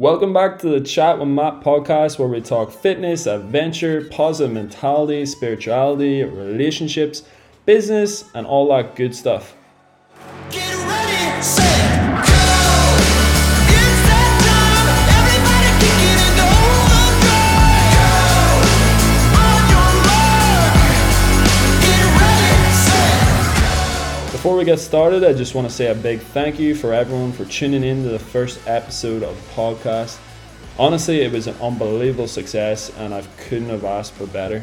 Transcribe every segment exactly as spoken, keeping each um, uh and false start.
Welcome back to the Chat with Matt podcast, where we talk fitness, adventure, positive mentality, spirituality, relationships, business, and all that good stuff. Get ready, set, go! It's that time, everybody kick it and go, go! On your mark, get ready, set, go! Before we get started, I just want to say a big thank you for everyone for tuning in to the first episode of the podcast. Honestly, it was an unbelievable success and I couldn't have asked for better.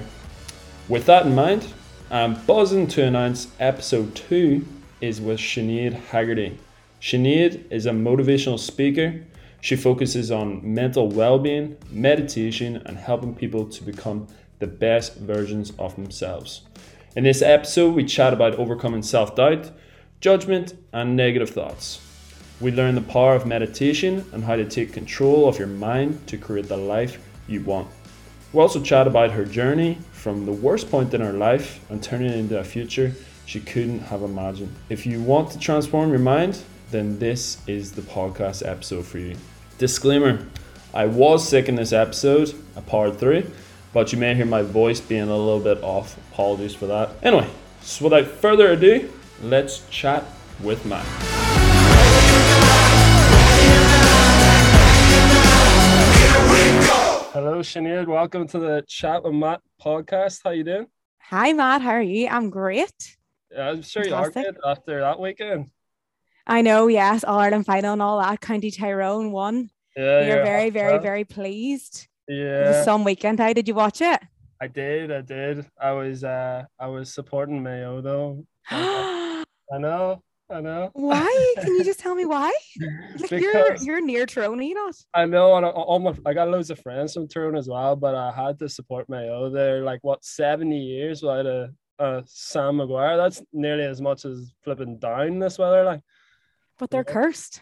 With that in mind, I'm buzzing to announce episode two is with Sinead Haggerty. Sinead is a motivational speaker. She focuses on mental well-being, meditation, and helping people to become the best versions of themselves. In this episode, we chat about overcoming self-doubt, judgment, and negative thoughts. We learn the power of meditation and how to take control of your mind to create the life you want. We also chat about her journey from the worst point in her life and turning it into a future she couldn't have imagined. If you want to transform your mind, then this is the podcast episode for you. Disclaimer, I was sick in this episode, a part three, but you may hear my voice being a little bit off. Apologies for that. Anyway, so without further ado, let's chat with Matt. Hello, Sinead. Welcome to the Chat with Matt podcast. How you doing? Hi, Matt. How are you? I'm great. Yeah, I'm sure Fantastic. You are good after that weekend. I know, yes. All-Ireland final and all that. County Tyrone won. Yeah, we You're very, very, very pleased. Yeah. It was some weekend. How did you watch it? I did. I did. I was uh, I was supporting Mayo, though. I know. I know. Why? Can you just tell me why? Like you're you're near Tyrone, you know? I know, and I, all my I got loads of friends from Tyrone as well, but I had to support Mayo. They're like what seventy years without a, a Sam Maguire. That's nearly as much as flipping down this weather, like. But they're yeah. cursed.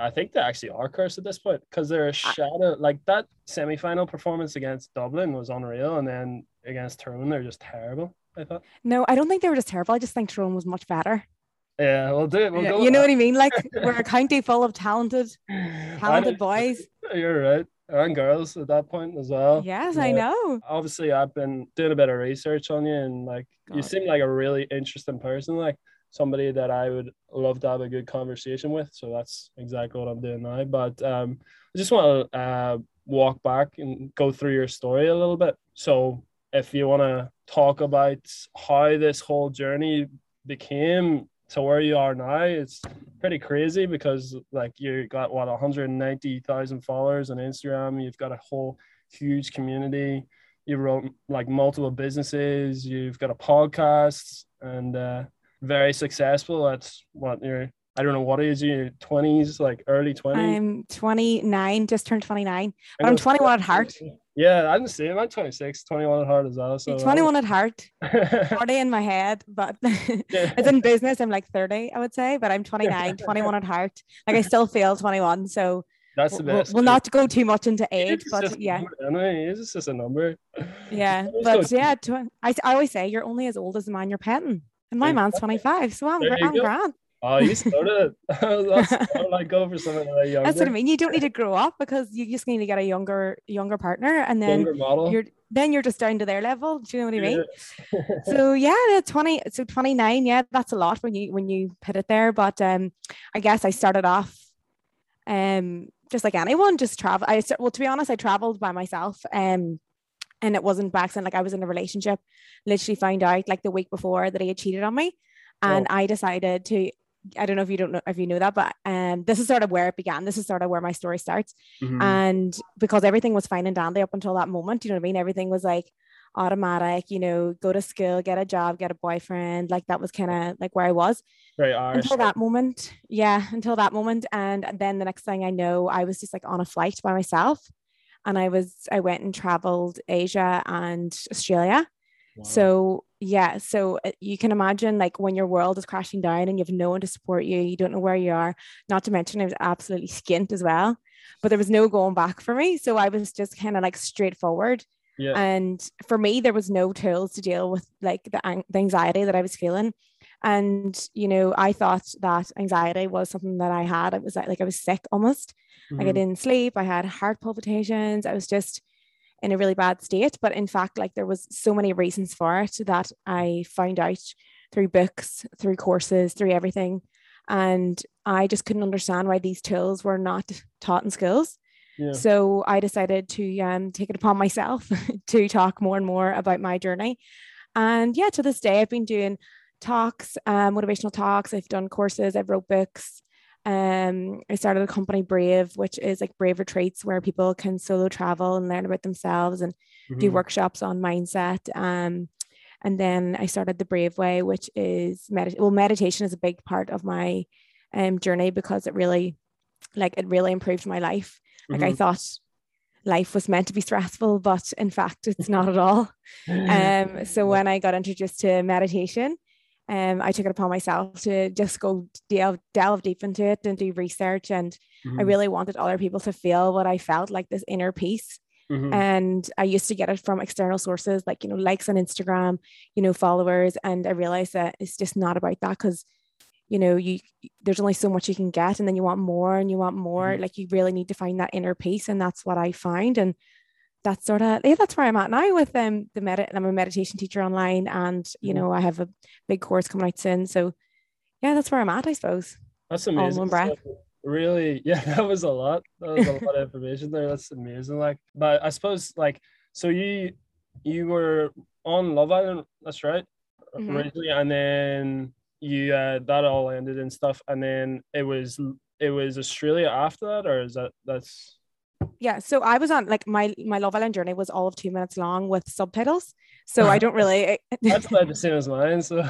I think they actually are cursed at this point because they're a shadow. Like that semi-final performance against Dublin was unreal, and then against Tyrone, they're just terrible. I thought. No, I don't think they were just terrible. I just think Tyrone was much better. Yeah, we'll do it. We'll go you know that. What I mean? Like, we're a county full of talented, talented boys. You're right. And girls at that point as well. Yes, yeah. I know. Obviously, I've been doing a bit of research on you, and like, God. You seem like a really interesting person, like somebody that I would love to have a good conversation with. So that's exactly what I'm doing now. But um, I just want to uh, walk back and go through your story a little bit. So if you want to talk about how this whole journey became to where you are now, it's pretty crazy because like you got what one hundred ninety thousand followers on Instagram, you've got a whole huge community, you run like multiple businesses, you've got a podcast, and uh very successful. That's what you're, I don't know, what age are you, your twenties, like early twenties? I'm twenty-nine, just turned twenty-nine, but I'm twenty-one at heart. Yeah, I'm the same. I'm twenty-six, twenty-one at heart as well. So twenty-one at heart, forty in my head, but it's in business. I'm like thirty, I would say, but I'm twenty-nine, twenty-one at heart. Like I still feel twenty-one, so that's the best. We'll, we'll not go too much into age, it's but just yeah, anyway, it's just a number. Yeah, but so yeah, tw- I I always say you're only as old as the man you're petting, and my man's twenty-five, so I'm I'm grand. Oh, you started that's, like, go for something like younger. That's what I mean. You don't need to grow up because you just need to get a younger, younger partner, and then you're then you're just down to their level. Do you know what I mean? Yeah. So yeah, twenty, so twenty-nine. Yeah, that's a lot when you when you put it there. But um, I guess I started off, um, just like anyone, just travel. I well, to be honest, I traveled by myself, um, and it wasn't by accident. Like I was in a relationship. Literally found out like the week before that he had cheated on me, and oh. I decided to. I don't know if you don't know if you know that, but um, this is sort of where it began. This is sort of where my story starts. Mm-hmm. And because everything was fine and dandy up until that moment, you know what I mean? Everything was like automatic, you know, go to school, get a job, get a boyfriend. Like that was kind of like where I was. Very Irish. Until that moment. Yeah. Until that moment. And then the next thing I know, I was just like on a flight by myself, and I was, I went and traveled Asia and Australia. Wow. So yeah, so you can imagine like when your world is crashing down and you have no one to support you, you don't know where you are, not to mention I was absolutely skint as well, but there was no going back for me. So I was just kind of like straightforward. Yeah. And for me, there was no tools to deal with like the, the anxiety that I was feeling. And, you know, I thought that anxiety was something that I had. It was like, like I was sick almost. Mm-hmm. Like I didn't sleep. I had heart palpitations. I was just in a really bad state. But in fact, like there was so many reasons for it that I found out through books, through courses, through everything. And I just couldn't understand why these tools were not taught in schools. Yeah. So I decided to um, take it upon myself to talk more and more about my journey. And yeah, to this day, I've been doing talks, um, motivational talks. I've done courses. I've wrote books. Um, I started a company, Brave, which is like Brave Retreats, where people can solo travel and learn about themselves and mm-hmm. do workshops on mindset. Um, and then I started the Brave Way, which is med- well, meditation is a big part of my um, journey because it really, like, it really improved my life. Like mm-hmm. I thought life was meant to be stressful, but in fact, it's not at all. Um, so when I got introduced to meditation, um, I took it upon myself to just go delve, delve deep into it and do research. And mm-hmm. I really wanted other people to feel what I felt, like this inner peace. Mm-hmm. And I used to get it from external sources, like, you know, likes on Instagram, you know, followers. And I realized that it's just not about that, because you know, you there's only so much you can get, and then you want more and you want more. Mm-hmm. Like you really need to find that inner peace, and that's what I find. And that's sort of yeah, that's where I'm at now with um the med. I'm a meditation teacher online, and you know, I have a big course coming out soon. So yeah, that's where I'm at, I suppose. That's amazing. All one breath. So really, yeah, that was a lot. That was a lot of information there. That's amazing. Like, but I suppose like so you you were on Love Island, that's right, mm-hmm. originally, and then. You uh, that all ended and stuff, and then it was it was Australia after that, or is that that's yeah. So I was on like my my Love Island journey was all of two minutes long with subtitles, so I don't really that's about the same as mine. So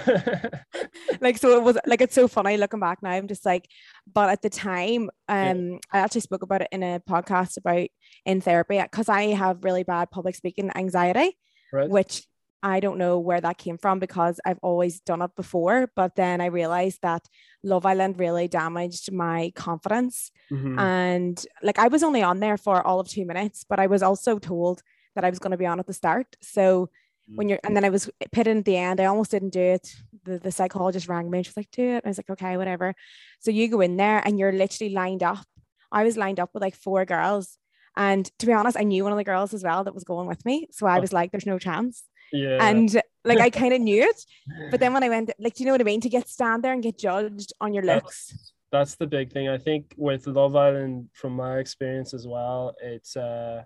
like so it was like it's so funny looking back now. I'm just like, but at the time, um, yeah. I actually spoke about it in a podcast about in therapy because I have really bad public speaking anxiety, right. which. I don't know where that came from because I've always done it before. But then I realized that Love Island really damaged my confidence. Mm-hmm. And like I was only on there for all of two minutes, but I was also told that I was going to be on at the start. So mm-hmm. when you're, and then I was pitted at the end, I almost didn't do it. The, the psychologist rang me and she was like, do it. And I was like, okay, whatever. So you go in there and you're literally lined up. I was lined up with like four girls. And to be honest, I knew one of the girls as well that was going with me. So I was like, there's no chance. Yeah. And like I kind of knew it, but then when I went, like, do you know what I mean? To get stand there and get judged on your looks. That's, that's the big thing. I think with Love Island, from my experience as well, it's uh,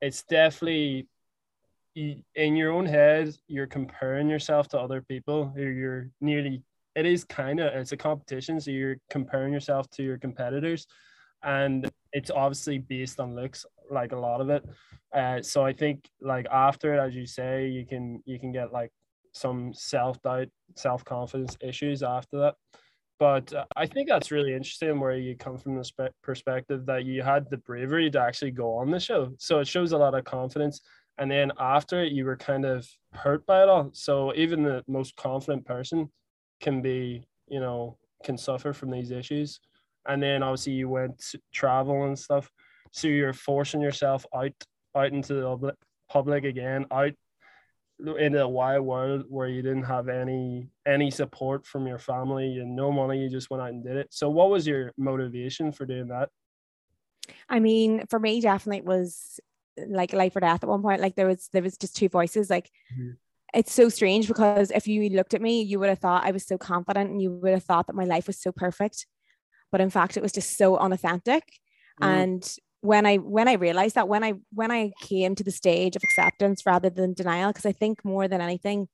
it's definitely in your own head. You're comparing yourself to other people. You're, you're nearly. It is kind of. It's a competition, so you're comparing yourself to your competitors, and it's obviously based on looks. Like a lot of it uh so I think like after it, as you say, you can you can get like some self-doubt, self-confidence issues after that. But uh, I think that's really interesting where you come from the spe- perspective that you had the bravery to actually go on the show, so it shows a lot of confidence. And then after it, you were kind of hurt by it all, so even the most confident person can be, you know, can suffer from these issues. And then obviously you went to travel and stuff. So you're forcing yourself out, out into the public again, out into the wide world where you didn't have any any support from your family. You had no money. You just went out and did it. So what was your motivation for doing that? I mean, for me, definitely it was like life or death at one point. Like there was there was just two voices. Like mm-hmm. it's so strange because if you looked at me, you would have thought I was so confident and you would have thought that my life was so perfect. But in fact, it was just so unauthentic. Mm-hmm. And when I, when I realized that when I, when I came to the stage of acceptance rather than denial, cause I think more than anything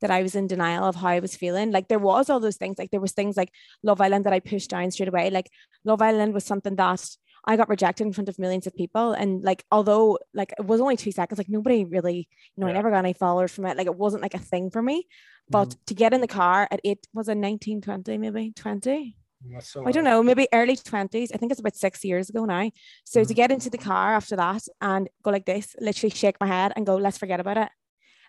that I was in denial of how I was feeling. Like there was all those things, like there was things like Love Island that I pushed down straight away. Like Love Island was something that I got rejected in front of millions of people. And like, although like it was only two seconds, like nobody really, you know, yeah. I never got any followers from it. Like it wasn't like a thing for me, but mm-hmm. to get in the car at eight was a nineteen, twenty, maybe twenty. So I don't know, maybe early twenties. I think it's about six years ago now. So mm-hmm. to get into the car after that and go like this, literally shake my head and go, let's forget about it.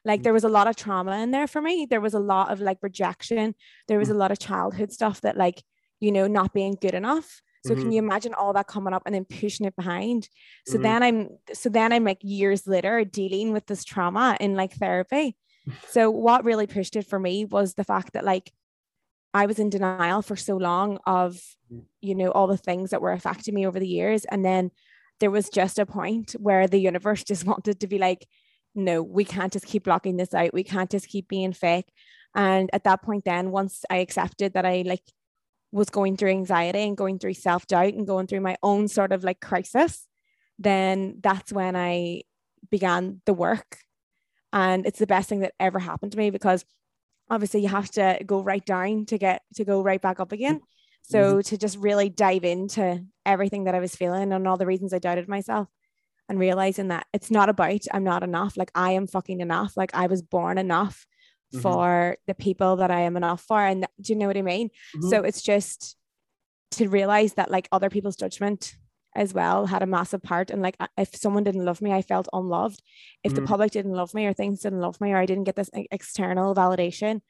Like mm-hmm. there was a lot of trauma in there for me. There was a lot of like rejection. There was mm-hmm. a lot of childhood stuff that like, you know, not being good enough. So mm-hmm. can you imagine all that coming up and then pushing it behind? So mm-hmm. then I'm, so then I'm like years later dealing with this trauma in like therapy. So what really pushed it for me was the fact that like, I was in denial for so long of, you know, all the things that were affecting me over the years. And then there was just a point where the universe just wanted to be like, no, we can't just keep blocking this out. We can't just keep being fake. And at that point then, once I accepted that I like was going through anxiety and going through self-doubt and going through my own sort of like crisis, then that's when I began the work. And it's the best thing that ever happened to me, because obviously you have to go right down to get to go right back up again. So mm-hmm. to just really dive into everything that I was feeling and all the reasons I doubted myself, and realizing that it's not about I'm not enough. Like, I am fucking enough. Like, I was born enough mm-hmm. for the people that I am enough for. And that, do you know what I mean? Mm-hmm. So it's just to realize that like other people's judgment as well had a massive part. And like, if someone didn't love me, I felt unloved. If mm-hmm. the public didn't love me, or things didn't love me, or I didn't get this external validation,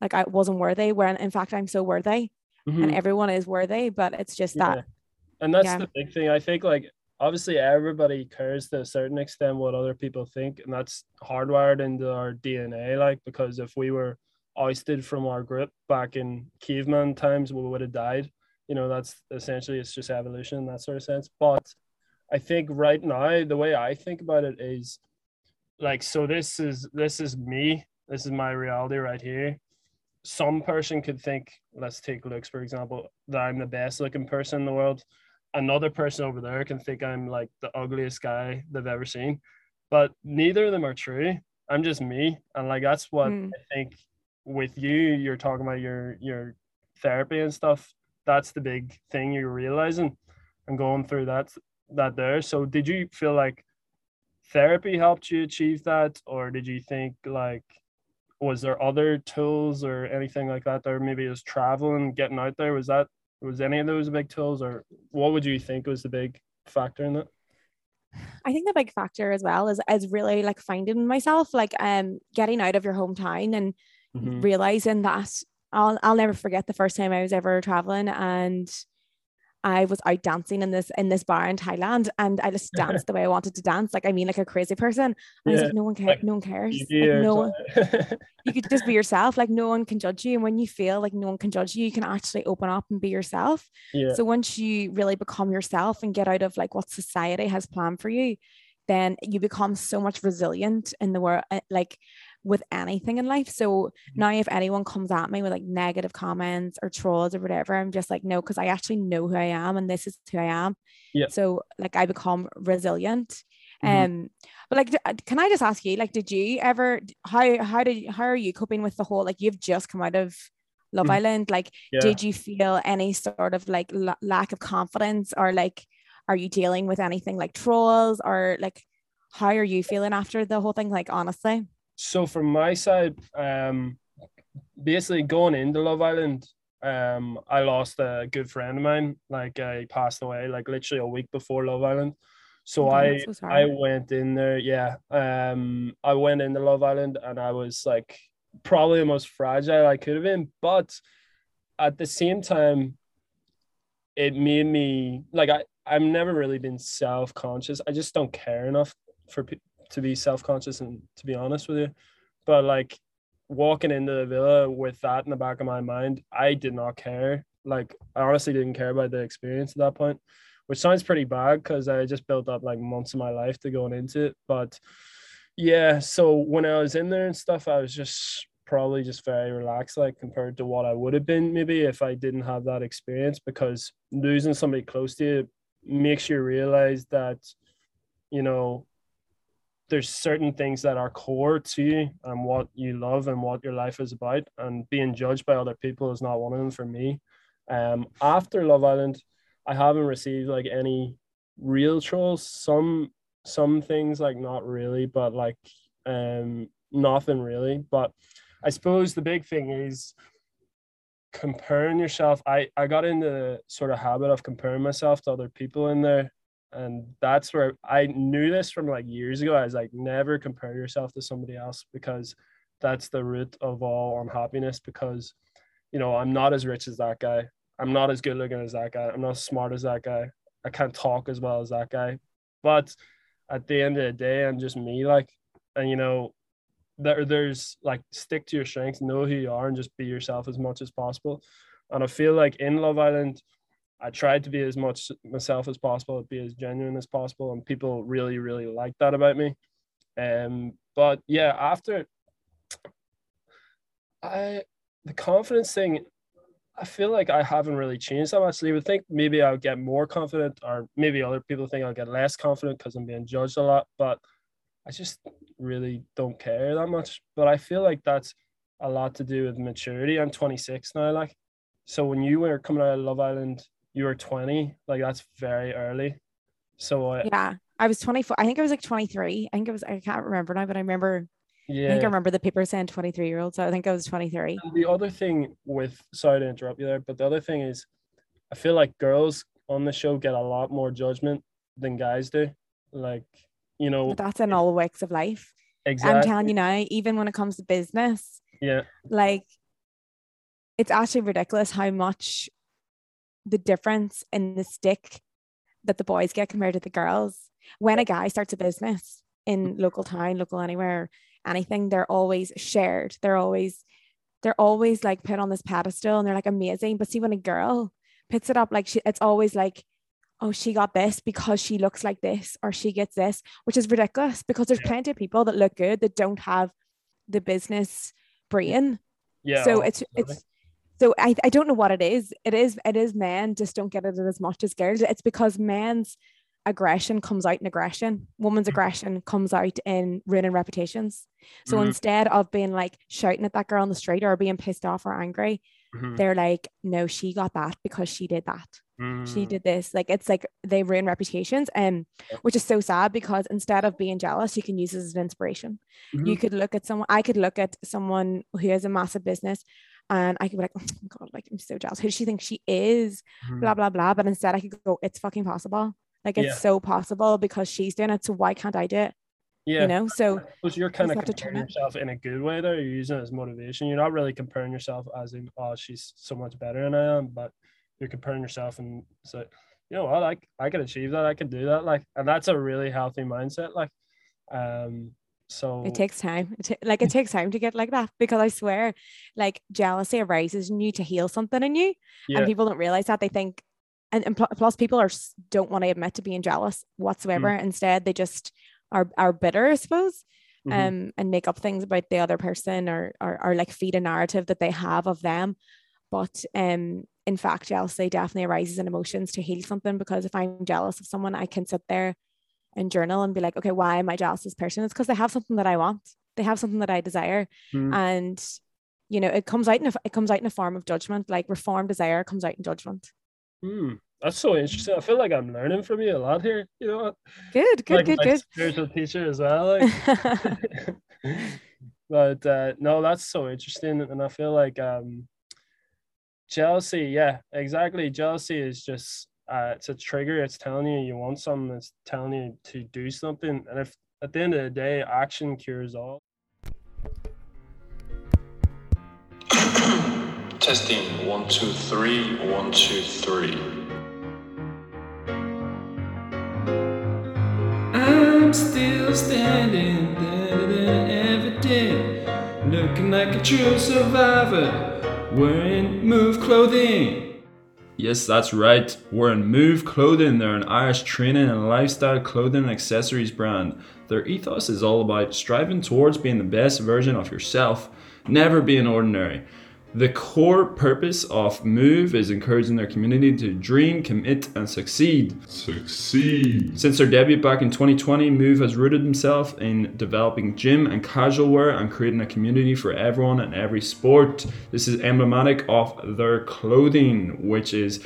like I wasn't worthy, when in fact I'm so worthy mm-hmm. and everyone is worthy. But it's just yeah. that. And that's yeah. the big thing. I think like, obviously everybody cares to a certain extent what other people think, and that's hardwired into our D N A. Like, because if we were ousted from our group back in caveman times, we would have died. You know, that's essentially, it's just evolution in that sort of sense. But I think right now, the way I think about it is like, so this is, this is me. This is my reality right here. Some person could think, let's take looks, for example, that I'm the best looking person in the world. Another person over there can think I'm like the ugliest guy they've ever seen, but neither of them are true. I'm just me. And like, that's what mm. I think with you, you're talking about your, your therapy and stuff. That's the big thing you're realizing and going through that, that there. So did you feel like therapy helped you achieve that? Or did you think like, was there other tools or anything like that there? Maybe it was traveling, getting out there. Was that, was any of those big tools, or what would you think was the big factor in that? I think the big factor as well is, is really like finding myself, like um, getting out of your hometown and mm-hmm. realizing that. I'll, I'll never forget the first time I was ever traveling, and I was out dancing in this, in this bar in Thailand, and I just danced the way I wanted to dance. Like, I mean, like a crazy person. Yeah. I was like, no one cares. Like, no one cares. Like, no one, you could just be yourself. Like, no one can judge you. And when you feel like no one can judge you, you can actually open up and be yourself. Yeah. So once you really become yourself and get out of like what society has planned for you, then you become so much resilient in the world, like with anything in life. So now if anyone comes at me with like negative comments or trolls or whatever, I'm just like, no, because I actually know who I am, and this is who I am. Yeah. So like, I become resilient. Mm-hmm. Um, but like, can I just ask you, like, did you ever, how, how did, how are you coping with the whole, like, you've just come out of Love Island. Like, yeah. did you feel any sort of like l- lack of confidence, or like, are you dealing with anything like trolls, or like, how are you feeling after the whole thing? Like, honestly. So from my side, um, basically going into Love Island, um, I lost a good friend of mine. Like, uh, he passed away like literally a week before Love Island. So oh, I, so I went in there. Yeah. Um, I went into Love Island, and I was like probably the most fragile I could have been, but at the same time, it made me like, I, I've never really been self-conscious. I just don't care enough for people to be self-conscious, and to be honest with you. But like, walking into the villa with that in the back of my mind, I did not care. Like, I honestly didn't care about the experience at that point, which sounds pretty bad because I just built up like months of my life to going into it. But yeah, so when I was in there and stuff, I was just probably just very relaxed, like compared to what I would have been maybe if I didn't have that experience, because losing somebody close to you makes you realize that, you know, there's certain things that are core to you and what you love and what your life is about, and being judged by other people is not one of them for me. Um, after Love Island, I haven't received like any real trolls, some, some things like not really, but like, um, nothing really. But I suppose the big thing is comparing yourself. I, I got into the sort of habit of comparing myself to other people in there. And that's where I knew this from like years ago. I was like, never compare yourself to somebody else, because that's the root of all unhappiness. Because, you know, I'm not as rich as that guy. I'm not as good looking as that guy. I'm not as smart as that guy. I can't talk as well as that guy. But at the end of the day, I'm just me. Like, and you know, there, there's like stick to your strengths, know who you are, and just be yourself as much as possible. And I feel like in Love Island, I tried to be as much myself as possible, be as genuine as possible, and people really, really liked that about me. Um, but yeah, after I the confidence thing, I feel like I haven't really changed that much. So you would think maybe I'll get more confident, or maybe other people think I'll get less confident because I'm being judged a lot, but I just really don't care that much. But I feel like that's a lot to do with maturity. I'm twenty-six now, like, so when you were coming out of Love Island, you were twenty, like that's very early. So I, yeah, I was twenty-four. I think I was like twenty-three. I think it was, I can't remember now, but I remember, yeah. I think I remember the paper saying twenty-three year old. So I think I was twenty-three. And the other thing with, sorry to interrupt you there, but the other thing is I feel like girls on the show get a lot more judgment than guys do. Like, you know, but that's in all walks of life. Exactly. I'm telling you now, even when it comes to business, yeah, like it's actually ridiculous how much the difference in the stick that the boys get compared to the girls. When a guy starts a business in local town, local anywhere, anything, they're always shared. They're always, they're always like put on this pedestal and they're like amazing. But see, when a girl picks it up, like she, it's always like, oh, she got this because she looks like this, or she gets this, which is ridiculous because there's yeah. plenty of people that look good that don't have the business brain. Yeah. So it's, absolutely. it's, So I, I don't know what it is. It is it is men just don't get it as much as girls. It's because men's aggression comes out in aggression. Women's aggression comes out in ruining reputations. So mm-hmm. instead of being like shouting at that girl on the street or being pissed off or angry, mm-hmm. they're like, no, she got that because she did that. Mm-hmm. She did this. Like, it's like they ruin reputations, um, which is so sad because instead of being jealous, you can use it as an inspiration. Mm-hmm. You could look at someone, I could look at someone who has a massive business, and I could be like, oh my God, like I'm so jealous. Who does she think she is? Mm-hmm. Blah, blah, blah. But instead I could go, it's fucking possible. Like it's yeah. so possible because she's doing it. So why can't I do it? Yeah. You know, so you're kind of comparing yourself in a good way there. You're using it as motivation. You're not really comparing yourself as in, oh, she's so much better than I am, but you're comparing yourself and so, you know what, I, I can achieve that. I can do that. Like, and that's a really healthy mindset. Like, um, So it takes time. It t- like it takes time to get like that, because I swear, like jealousy arises in you to heal something in you, yeah. and people don't realize that. They think, and, and pl- plus people are don't want to admit to being jealous whatsoever. Mm-hmm. Instead, they just are are bitter, I suppose, um, mm-hmm. and make up things about the other person, or, or or like feed a narrative that they have of them. But um, in fact, jealousy definitely arises in emotions to heal something. Because if I'm jealous of someone, I can sit there and journal and be like, okay, why am I jealous of this person? It's because they have something that I want. They have something that I desire. Mm. And, you know, it comes out in a, it comes out in a form of judgment. Like reformed desire comes out in judgment. Mm. That's so interesting. I feel like I'm learning from you a lot here. You know what? Good, good, like, good, like good. Spiritual teacher as well. Like. But uh, no, that's so interesting. And I feel like um, jealousy, yeah, exactly. Jealousy is just, Uh, it's a trigger. It's telling you you want something. It's telling you to do something. And if at the end of the day, action cures all. Testing one two three one two three. I'm still standing better than ever did, looking like a true survivor, wearing Move clothing. Yes, that's right. We're in Move Clothing. They're an Irish training and lifestyle clothing and accessories brand. Their ethos is all about striving towards being the best version of yourself, never being ordinary. The core purpose of Move is encouraging their community to dream, commit, and succeed. Succeed. Since their debut back in twenty twenty, Move has rooted himself in developing gym and casual wear and creating a community for everyone and every sport. This is emblematic of their clothing, which is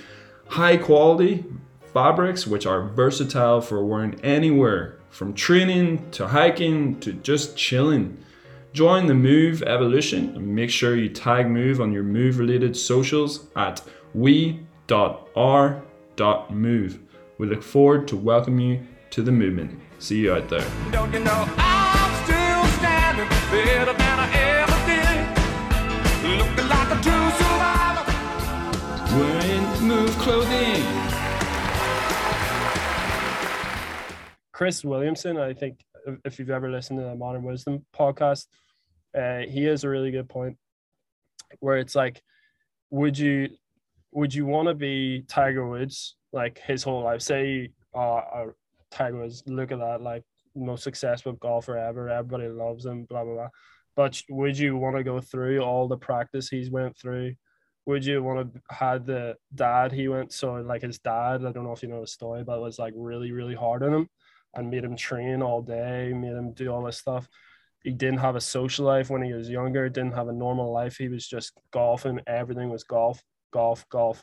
high quality fabrics, which are versatile for wearing anywhere, from training to hiking to just chilling. Join the Move evolution and make sure you tag Move on your Move related socials at we dot r dot move. We look forward to welcoming you to the movement. See you out there. Don't you know I'm still standing better than I ever did, looking like a true survivor, wearing Move clothing. Chris Williamson, I think if you've ever listened to the Modern Wisdom podcast, uh, he has a really good point where it's like, would you would you want to be Tiger Woods like his whole life? Say uh, uh, Tiger Woods, look at that, like most successful golfer ever, everybody loves him, blah blah blah. But would you want to go through all the practice he's went through? Would you want to have the dad he went, so like his dad, I don't know if you know the story, but it was like really, really hard on him and made him train all day, made him do all this stuff. He didn't have a social life when he was younger, didn't have a normal life. He was just golfing. Everything was golf, golf, golf.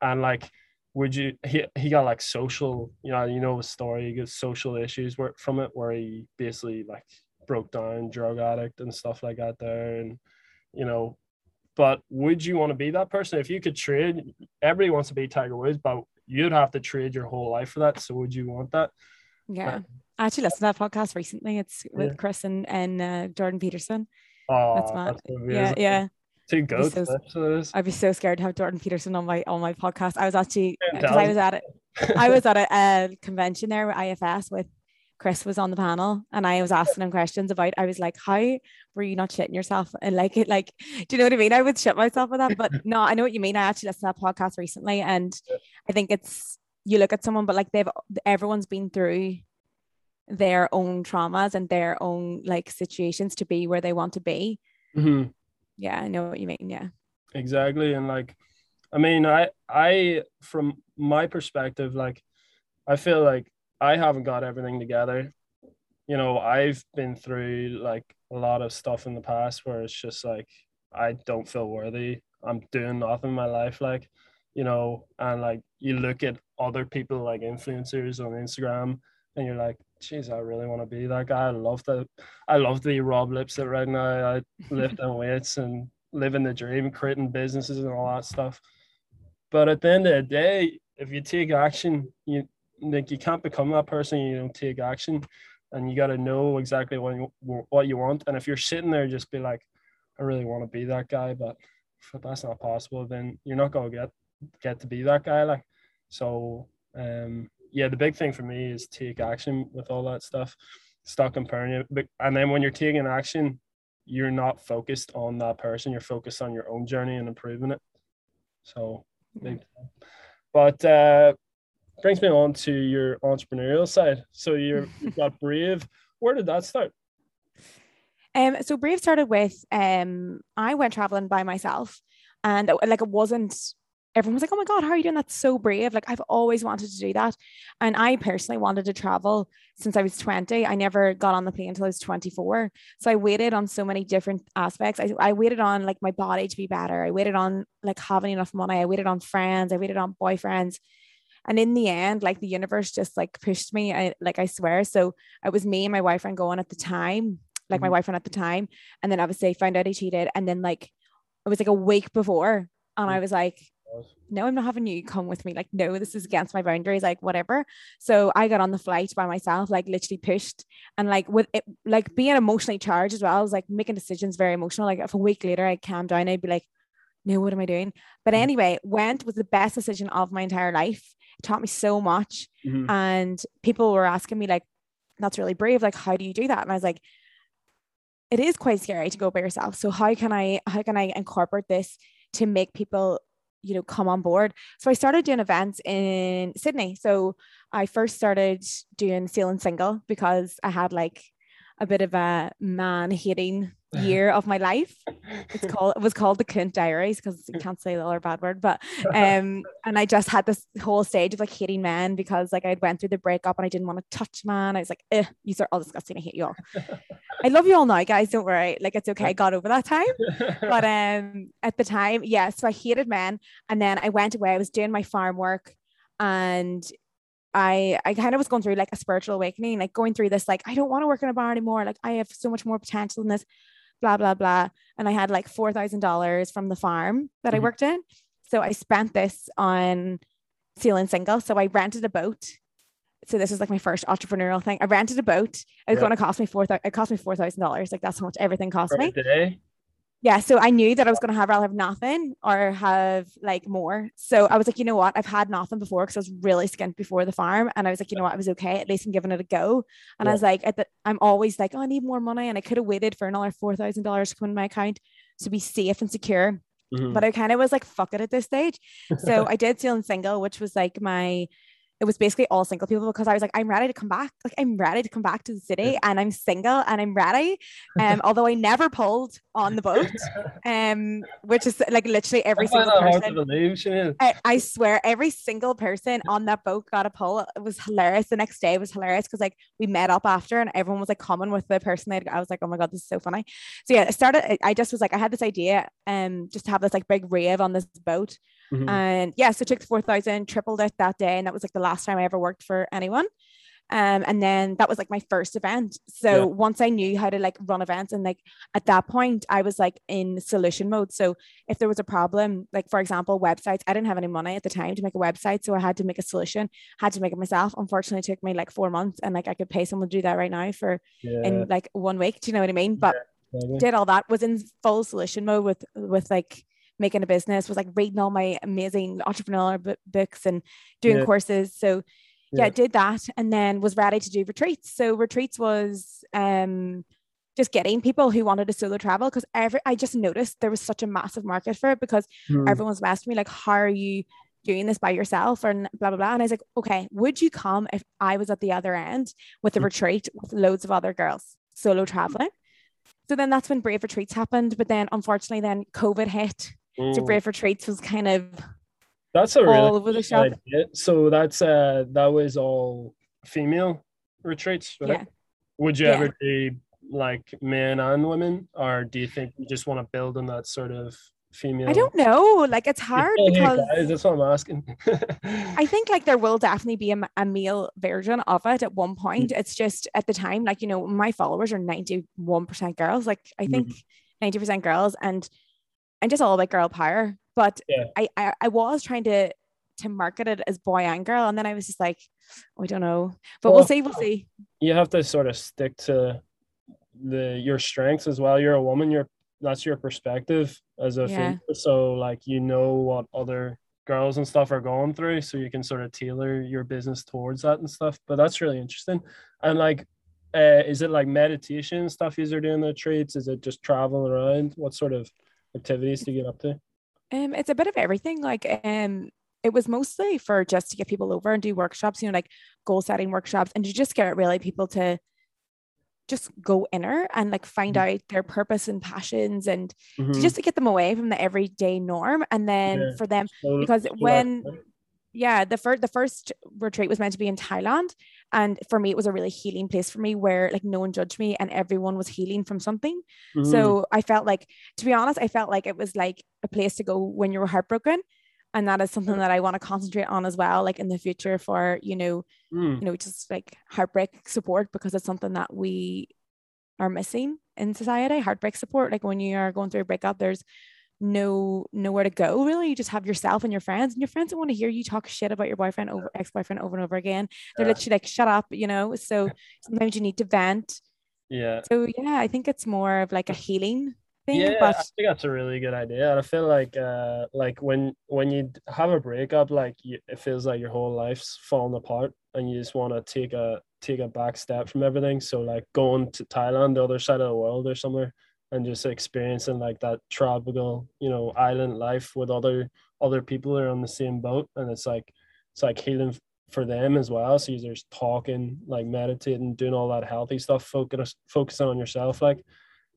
And like, would you, he, he got like social, you know, you know, the story, he gets social issues where, from it, where he basically like broke down, drug addict and stuff like that there. And, you know, but would you want to be that person? If you could trade, everybody wants to be Tiger Woods, but you'd have to trade your whole life for that. So would you want that? Yeah. I actually listened to that podcast recently. It's with yeah. Chris and, and uh, Jordan Peterson. Oh, that's Matt. That's yeah. Yeah. Two goats. I'd be, so, I'd be so scared to have Jordan Peterson on my, on my podcast. I was actually, because I was at it. I was at a, a convention there with I F S with Chris was on the panel, and I was asking him questions about, I was like, how were you not shitting yourself? And like, it, like, do you know what I mean? I would shit myself with that, but no, I know what you mean. I actually listened to that podcast recently, and I think it's, you look at someone, but like they've, everyone's been through their own traumas and their own like situations to be where they want to be. Mm-hmm. Yeah. I know what you mean. Yeah, exactly. And like, I mean, I, I, from my perspective, like, I feel like I haven't got everything together. You know, I've been through like a lot of stuff in the past where it's just like, I don't feel worthy. I'm doing nothing in my life. Like, you know, and like, you look at other people like influencers on Instagram and you're like, geez, I really want to be that guy. I love the, I love the Rob Lipset right now. I lift on weights and living the dream, creating businesses and all that stuff. But at the end of the day, if you take action, you, like you can't become that person. You don't take action, and you got to know exactly what you, what you want. And if you're sitting there, just be like, I really want to be that guy, but if that's not possible, then you're not going to get, get to be that guy. Like, so, um, yeah, the big thing for me is take action with all that stuff. Stop comparing it. And then when you're taking action, you're not focused on that person. You're focused on your own journey and improving it. So, big thing. But, uh, brings me on to your entrepreneurial side. So you're, you've got Brave. Where did that start? Um, so Brave started with, um, I went traveling by myself, and like it wasn't, everyone was like, oh my God, how are you doing? That's so brave. Like I've always wanted to do that. And I personally wanted to travel since I was twenty. I never got on the plane until I was twenty-four. So I waited on so many different aspects. I, I waited on like my body to be better. I waited on like having enough money. I waited on friends. I waited on boyfriends. And in the end, like the universe just like pushed me, I, like, I swear. So it was me and my boyfriend going at the time, like mm-hmm. my boyfriend at the time. And then obviously found out he cheated. And then like, it was like a week before. And I was like, no, I'm not having you come with me. Like, no, this is against my boundaries, like whatever. So I got on the flight by myself, like literally pushed. And like with it, like being emotionally charged as well, I was like making decisions very emotional. Like if a week later I calmed down, I'd be like, no, what am I doing? But anyway, went was the best decision of my entire life. It taught me so much. Mm-hmm. And people were asking me like, that's really brave. Like, how do you do that? And I was like, it is quite scary to go by yourself. So how can I, how can I incorporate this to make people, you know, come on board? So I started doing events in Sydney. So I first started doing sailing single because I had like a bit of a man hating year of my life. It's called, it was called the Cunt Diaries because you can't say the other bad word, but, um, and I just had this whole stage of like hating men because like I'd went through the breakup and I didn't want to touch man. I was like, eh, you are all disgusting. I hate you all. I love you all now, guys. Don't worry. Like, it's okay. I got over that time. But, um, at the time, yeah. So I hated men. And then I went away, I was doing my farm work, and I, I kind of was going through like a spiritual awakening, like going through this, like, I don't want to work in a bar anymore. Like I have so much more potential in this, blah, blah, blah. And I had like four thousand dollars from the farm that mm-hmm. I worked in. So I spent this on sailing single. So I rented a boat. So this was like my first entrepreneurial thing. I rented a boat. It was yeah. going to cost me four thousand. It cost me four thousand dollars. Like that's how much everything cost for me. A day? yeah, so I knew that I was going to have, I'll have nothing or have like more. So I was like, you know what? I've had nothing before because I was really skint before the farm. And I was like, you know what? I was okay. At least I'm giving it a go. And yeah. I was like, at the, I'm always like, oh, I need more money. And I could have waited for another four thousand dollars to come in my account to be safe and secure. Mm-hmm. But I kind of was like, fuck it at this stage. So I did Stealing Single, which was like my, it was basically all single people, because I was like, I'm ready to come back. Like, I'm ready to come back to the city, yeah. and I'm single and I'm ready. Um, although I never pulled on the boat, um, which is like literally every single person. Believe, I, I swear every single person on that boat got a pull. It was hilarious. The next day was hilarious because like we met up after and everyone was like common with the person. They'd, I was like, oh my God, this is so funny. So yeah, I started, I just was like, I had this idea um, just to have this like big rave on this boat. Mm-hmm. And yeah, so I took the four thousand, tripled it that day. And that was like the last time I ever worked for anyone. Um, and then that was like my first event. So yeah. once I knew how to like run events, and like at that point I was like in solution mode. So if there was a problem, like for example, websites, I didn't have any money at the time to make a website. So I had to make a solution, had to make it myself. Unfortunately, it took me like four months and like I could pay someone to do that right now for yeah. in like one week. Do you know what I mean? But yeah. did all that, was in full solution mode with, with like making a business, was like reading all my amazing entrepreneurial b- books and doing yeah. courses. So yeah, yeah, did that, and then was ready to do retreats. So retreats was um, just getting people who wanted to solo travel, because every, I just noticed there was such a massive market for it, because mm. everyone's asking me like, how are you doing this by yourself and blah, blah, blah. And I was like, okay, would you come if I was at the other end with a mm. retreat with loads of other girls solo traveling? So then that's when Brave Retreats happened. But then unfortunately then COVID hit. So Brave Retreats was kind of that's a all really over the shop. Idea. So that's uh that was all female retreats, right? Yeah. Would you yeah. ever do like men and women, or do you think you just want to build on that sort of female? I don't know. Like it's hard because guys, that's what I'm asking. I think like there will definitely be a, a male version of it at one point. Mm-hmm. It's just at the time, like you know, my followers are ninety-one percent girls. Like I think mm-hmm. ninety percent girls, and and just all about girl power. But yeah. I, I, I was trying to to market it as boy and girl, and then I was just like, oh, I don't know. But well, we'll see, we'll see. You have to sort of stick to the your strengths as well. You're a woman, you're that's your perspective as a yeah. female. So like you know what other girls and stuff are going through, so you can sort of tailor your business towards that and stuff. But that's really interesting. And like uh, is it like meditation stuff you're doing the retreats? Is it just traveling around? What sort of activities to get up to? Um, it's a bit of everything. Like, um, it was mostly for just to get people over and do workshops, you know, like goal setting workshops, and to just get really people to just go inner and like find mm-hmm. out their purpose and passions, and mm-hmm. to just to get them away from the everyday norm. And then yeah. for them, so, because so when, awesome. yeah, the first, the first retreat was meant to be in Thailand. And for me, it was a really healing place for me, where like no one judged me and everyone was healing from something. Mm. So I felt like, to be honest, I felt like it was like a place to go when you were heartbroken. And that is something that I want to concentrate on as well, like in the future for, you know, mm. you know, just like heartbreak support, because it's something that we are missing in society, heartbreak support. Like when you are going through a breakup, there's no nowhere to go really. You just have yourself and your friends, and your friends don't want to hear you talk shit about your boyfriend over ex-boyfriend over and over again. They're yeah. literally like, shut up, you know. So sometimes you need to vent. Yeah. So yeah, I think it's more of like a healing thing. Yeah, but I think that's a really good idea. And I feel like uh like when when you have a breakup, like you, it feels like your whole life's falling apart, and you just want to take a take a back step from everything. So like going to Thailand, the other side of the world or somewhere, and just experiencing like that tropical, you know, island life with other other people that are on the same boat, and it's like it's like healing for them as well. So you're just talking, like meditating, doing all that healthy stuff, focus focusing on yourself. Like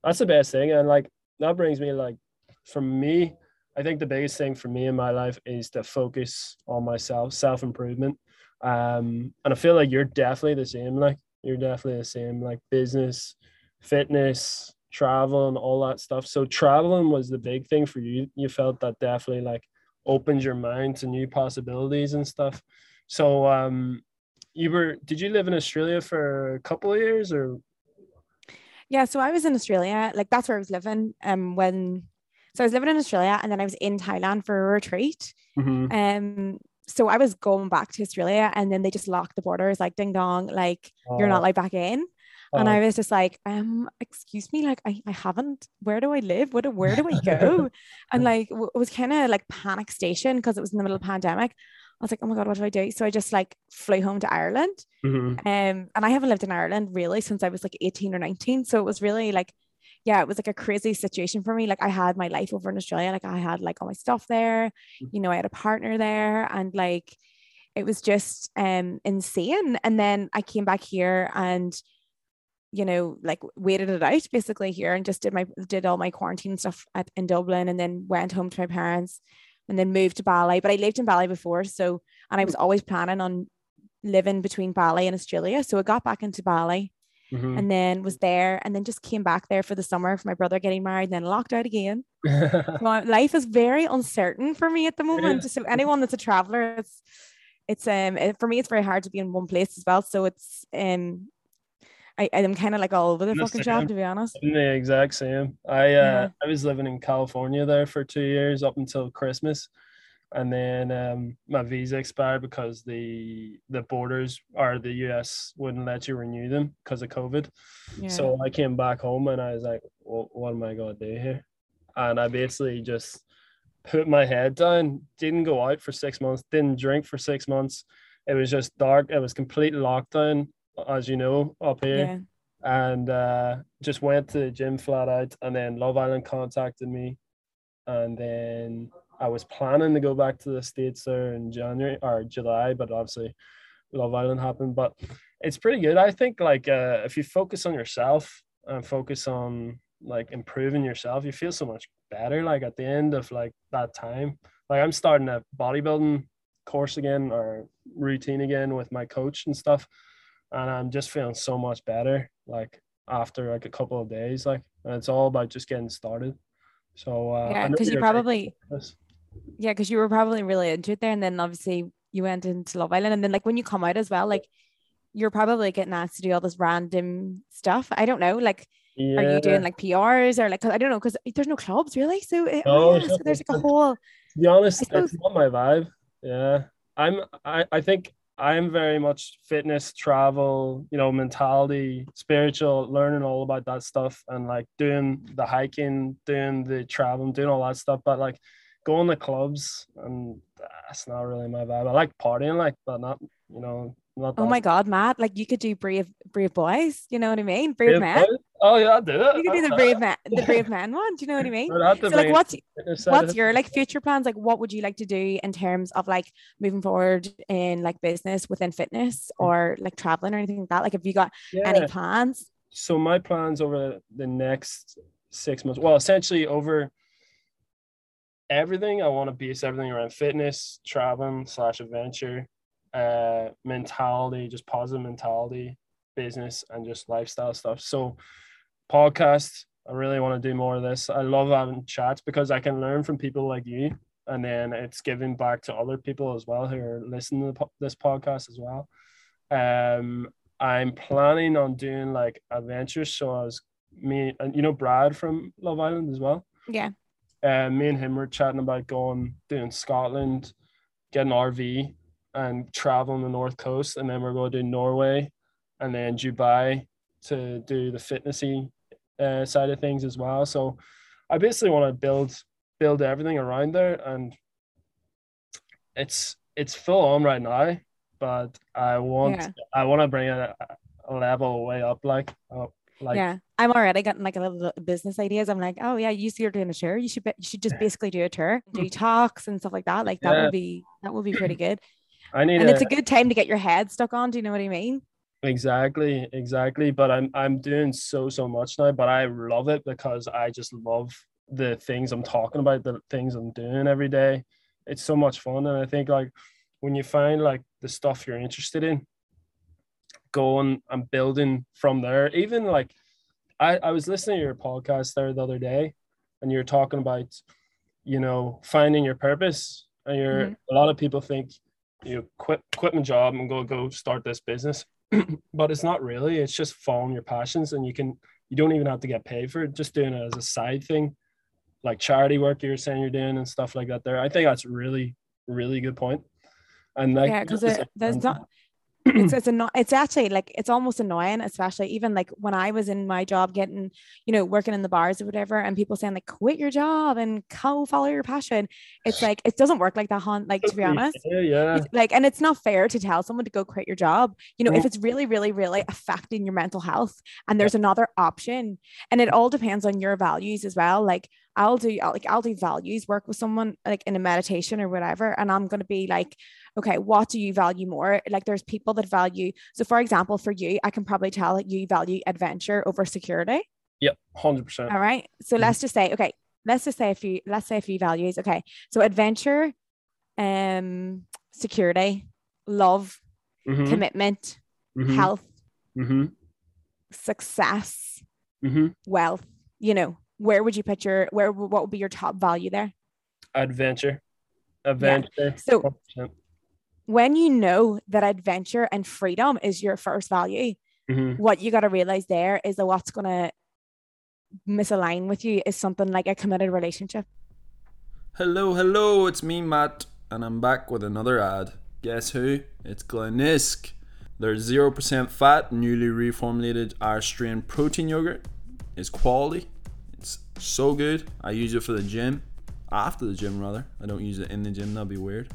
that's the best thing. And like that brings me, like for me, I think the biggest thing for me in my life is to focus on myself, self improvement. Um, and I feel like you're definitely the same. Like you're definitely the same. Like business, fitness, travel and all that stuff. So traveling was the big thing for you. You felt that definitely like opened your mind to new possibilities and stuff. So um you were did you live in Australia for a couple of years or? Yeah, so I was in Australia, like that's where I was living um when so I was living in Australia, and then I was in Thailand for a retreat. Mm-hmm. Um so I was going back to Australia, and then they just locked the borders, like ding dong, like oh. you're not allowed back in. And I was just like, um, excuse me, like, I, I haven't, where do I live? What, where do I go? And like, it was kind of like panic station because it was in the middle of the pandemic. I was like, oh my God, what do I do? So I just like flew home to Ireland. Mm-hmm. Um, and I haven't lived in Ireland really since I was like eighteen or nineteen. So it was really like, yeah, it was like a crazy situation for me. Like I had my life over in Australia. Like I had like all my stuff there, you know, I had a partner there and like, it was just um, insane. And then I came back here and, you know, like waited it out basically here and just did my, did all my quarantine stuff at, in Dublin and then went home to my parents and then moved to Bali. But I lived in Bali before. So, and I was always planning on living between Bali and Australia. So I got back into Bali mm-hmm. and then was there and then just came back there for the summer for my brother getting married and then locked out again. So life is very uncertain for me at the moment. So anyone that's a traveler, it's, it's, um, for me, it's very hard to be in one place as well. So it's, um, I, I'm kind of like all over the I'm fucking job, to be honest. I'm the exact same. I uh, yeah. I was living in California there for two years up until Christmas, and then um, my visa expired because the the borders or the U S wouldn't let you renew them because of COVID. Yeah. So I came back home and I was like, well, what am I gonna do here? And I basically just put my head down, didn't go out for six months, didn't drink for six months. It was just dark. It was complete lockdown, as you know, up here. Yeah. And uh just went to the gym flat out, and then Love Island contacted me, and then I was planning to go back to the States there in January or July, but obviously Love Island happened. But it's pretty good, I think. Like uh if you focus on yourself and focus on like improving yourself, you feel so much better like at the end of like that time. Like I'm starting a bodybuilding course again or routine again with my coach and stuff. And I'm just feeling so much better, like after like a couple of days, like, and it's all about just getting started. So uh, yeah, because you probably, yeah, because you were probably really into it there, and then obviously you went into Love Island, and then like when you come out as well, like you're probably getting asked to do all this random stuff. I don't know, like yeah. are you doing like P Rs or like, I don't know, because there's no clubs really, so, it, no, oh, yeah, so there's like a whole. To be honest, suppose, it's not my vibe. Yeah, I'm. I I think. I'm very much fitness, travel, you know, mentality, spiritual, learning all about that stuff, and like doing the hiking, doing the traveling, doing all that stuff. But like going to clubs, and that's not really my vibe. I like partying, like, but not, you know, not. That. Oh my God, Matt! Like you could do brave, brave boys. You know what I mean? Brave, brave men. Boys? Oh yeah, I did it. You could do the brave man, the brave man one. Do you know what I mean? So like, what's what's your like future plans? Like, what would you like to do in terms of like moving forward in like business within fitness or like traveling or anything like that? Like, have you got yeah. any plans? So my plans over the next six months, well, essentially over everything, I want to base everything around fitness, traveling slash adventure, uh, mentality, just positive mentality, business, and just lifestyle stuff. So. Podcast, I really want to do more of this. I love having chats because I can learn from people like you, and then it's giving back to other people as well who are listening to the po- this podcast as well. um I'm planning on doing like adventures, so I was me and you know Brad from Love Island as well, yeah and uh, me and him were chatting about going doing Scotland, getting an R V and traveling the north coast, and then we're going to do Norway and then Dubai to do the fitnessy Uh, side of things as well. So I basically want to build build everything around there, and it's it's full on right now, but I want yeah. I want to bring it a, a level way up, like oh, like yeah I'm already getting like a little business ideas. I'm like, oh yeah, you see you're doing a tour, you should be, you should just basically do a tour, do talks and stuff like that, like that yeah. would be that would be pretty good. I need and a, it's a good time to get your head stuck on, do you know what I mean? Exactly, exactly. But I'm I'm doing so, so much now, but I love it because I just love the things I'm talking about, the things I'm doing every day. It's so much fun. And I think like when you find like the stuff you're interested in, going and building from there, even like I, I was listening to your podcast there the other day, and you were talking about, you know, finding your purpose. And you're mm-hmm. a lot of people think you quit quit my job and go go start this business. But it's not really, it's just following your passions, and you can, you don't even have to get paid for it, just doing it as a side thing, like charity work you're saying you're doing and stuff like that there. I think that's really, really good point. And like, yeah, because there's not, it's it's, anno- it's actually like, it's almost annoying, especially even like when I was in my job getting, you know, working in the bars or whatever, and people saying like, quit your job and go follow your passion. It's like, it doesn't work like that, hon- like, to be honest. Yeah, yeah. Like, and it's not fair to tell someone to go quit your job, you know, yeah. if it's really, really, really affecting your mental health and there's yeah. another option. And it all depends on your values as well. Like, I'll do like I'll do values work with someone like in a meditation or whatever, and I'm going to be like, okay, what do you value more? Like, there's people that value, so for example, for you, I can probably tell that you value adventure over security. Yep, one hundred percent. All right, so mm-hmm. let's just say, okay, let's just say a few let's say a few values. Okay, so adventure, um security, love, mm-hmm. commitment, mm-hmm. health, mm-hmm. success, mm-hmm. wealth, you know. Where would you put your, where, what would be your top value there? Adventure. Adventure. Yeah. So one hundred percent. When you know that adventure and freedom is your first value, mm-hmm. what you got to realize there is that what's going to misalign with you is something like a committed relationship. Hello, hello. It's me, Matt, and I'm back with another ad. Guess who? It's Glenisk. Their zero percent fat, newly reformulated Irish strain protein yogurt is quality. It's so good. I use it for the gym. After the gym, rather. I don't use it in the gym. That'd be weird.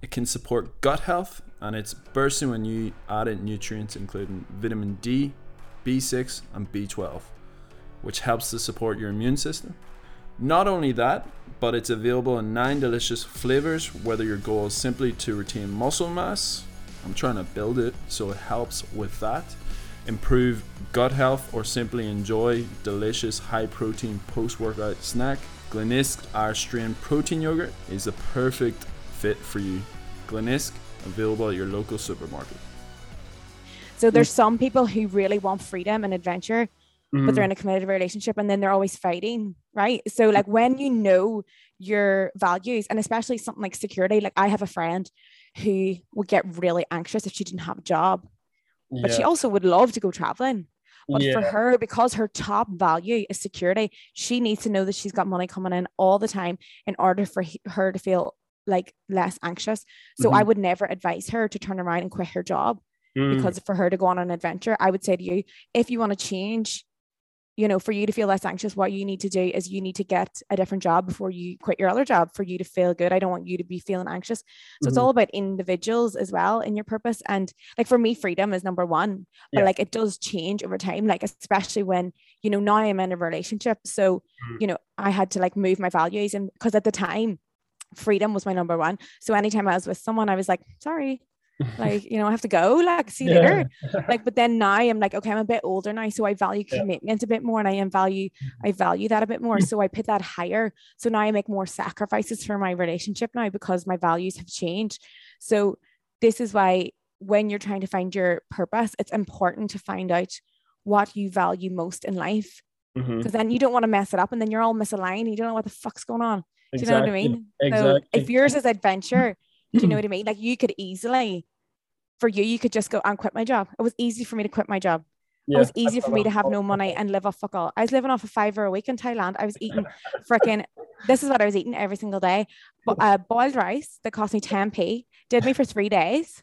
It can support gut health, and it's bursting when you add in nutrients including vitamin D, B six, and B twelve, which helps to support your immune system. Not only that, but it's available in nine delicious flavors, whether your goal is simply to retain muscle mass. I'm trying to build it, so it helps with that. Improve gut health, or simply enjoy delicious high-protein post-workout snack. Glenisk Irish Strain Protein Yogurt is the perfect fit for you. Glenisk, available at your local supermarket. So there's some people who really want freedom and adventure, mm-hmm. but they're in a committed relationship, and then they're always fighting, right? So like when you know your values, and especially something like security, like I have a friend who would get really anxious if she didn't have a job. But yeah. she also would love to go traveling. But yeah. for her, because her top value is security, she needs to know that she's got money coming in all the time in order for he- her to feel like less anxious. So mm-hmm. I would never advise her to turn around and quit her job mm. because for her to go on an adventure, I would say to you, if you want to change, you know, for you to feel less anxious, what you need to do is you need to get a different job before you quit your other job for you to feel good. I don't want you to be feeling anxious. So mm-hmm. it's all about individuals as well in your purpose. And like for me, freedom is number one, yeah. but like it does change over time. Like, especially when, you know, now I'm in a relationship. So, mm-hmm. you know, I had to like move my values, and because at the time freedom was my number one. So anytime I was with someone, I was like, sorry, like, you know, I have to go, like, see you yeah. later. Like, but then now I'm like, okay, I'm a bit older now, so I value commitment yeah. a bit more, and I am value I value that a bit more, so I put that higher. So now I make more sacrifices for my relationship now because my values have changed. So this is why when you're trying to find your purpose, it's important to find out what you value most in life, because mm-hmm. then you don't want to mess it up, and then you're all misaligned and you don't know what the fuck's going on. Do you exactly. know what I mean? Exactly. So if yours is adventure, do you know what I mean? Like, you could easily, for you, you could just go and quit my job. It was easy for me to quit my job. Yeah, it was easy for me to have no money and live off fuck all. I was living off a fiver a week in Thailand. I was eating freaking, this is what I was eating every single day. But uh, boiled rice that cost me ten p, did me for three days,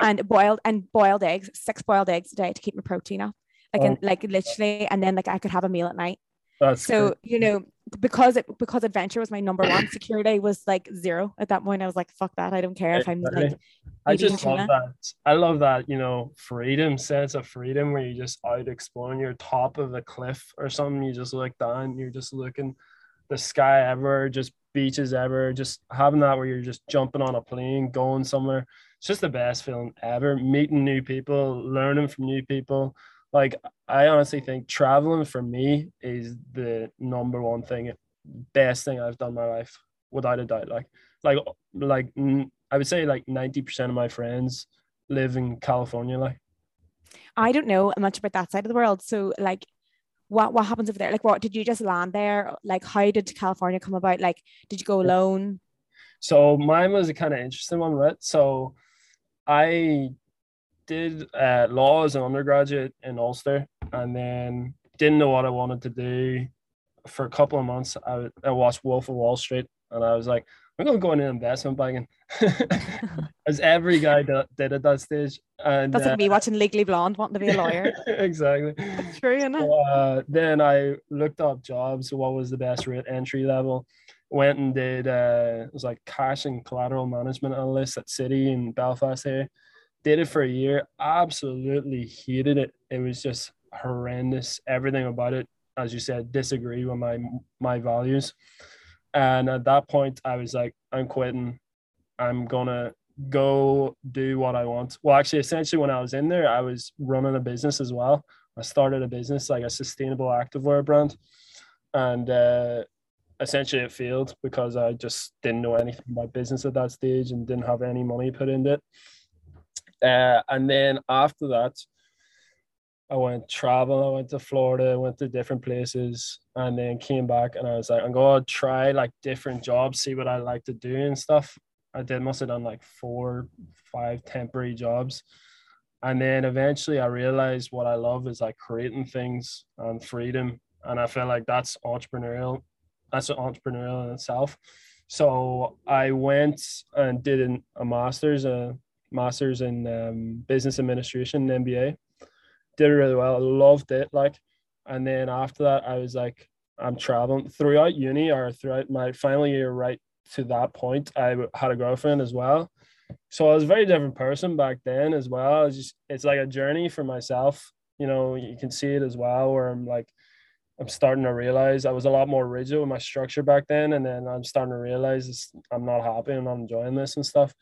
and boiled and boiled eggs, six boiled eggs a day to keep my protein up. Like, oh. and, like literally, and then like I could have a meal at night. That's so crazy. You know, because it because adventure was my number one, security was like zero at that point. I was like, fuck that, I don't care if I'm like I just love that. that I love that, you know, freedom, sense of freedom, where you're just out exploring, you're top of a cliff or something, you just look down, you're just looking the sky ever, just beaches ever, just having that where you're just jumping on a plane, going somewhere. It's just the best feeling ever, meeting new people, learning from new people. Like, I honestly think traveling for me is the number one thing, best thing I've done in my life, without a doubt. Like, like, like I would say like ninety percent of my friends live in California. Like, I don't know much about that side of the world. So like, what, what happens over there? Like, what, did you just land there? Like, how did California come about? Like, did you go alone? So mine was a kind of interesting one, right? So I did uh, law as an undergraduate in Ulster, and then didn't know what I wanted to do for a couple of months. I, I watched Wolf of Wall Street And I was like, I'm going to go into investment banking, as every guy did at that stage. And that's uh, like me watching Legally Blonde, wanting to be a lawyer. Exactly. That's true, isn't it? So, uh, then I looked up jobs. So what was the best rate entry level? Went and did, uh, it was like cash and collateral management analyst at Citi in Belfast here. Did it for a year. Absolutely hated it. It was just horrendous. Everything about it, as you said, disagree with my my values. And at that point, I was like, I'm quitting. I'm going to go do what I want. Well, actually, essentially, when I was in there, I was running a business as well. I started a business, like a sustainable activewear brand. And uh, essentially, it failed because I just didn't know anything about business at that stage and didn't have any money put into it. Uh, and then after that, I went travel, I went to Florida, I went to different places, and then came back and I was like, I'm going to try like different jobs, see what I like to do and stuff. I did, must have done like four, five temporary jobs. And then eventually I realized what I love is like creating things and freedom. And I felt like that's entrepreneurial, that's entrepreneurial in itself. So I went and did an, a master's, a master's in um, business administration, an M B A. Did really well. I loved it. Like, and then after that, I was like, I'm traveling throughout uni or throughout my final year, right to that point, I had a girlfriend as well. So I was a very different person back then as well. It's just, it's like a journey for myself. You know, you can see it as well, where I'm like, I'm starting to realize I was a lot more rigid with my structure back then. And then I'm starting to realize it's, I'm not happy and I'm not enjoying this and stuff.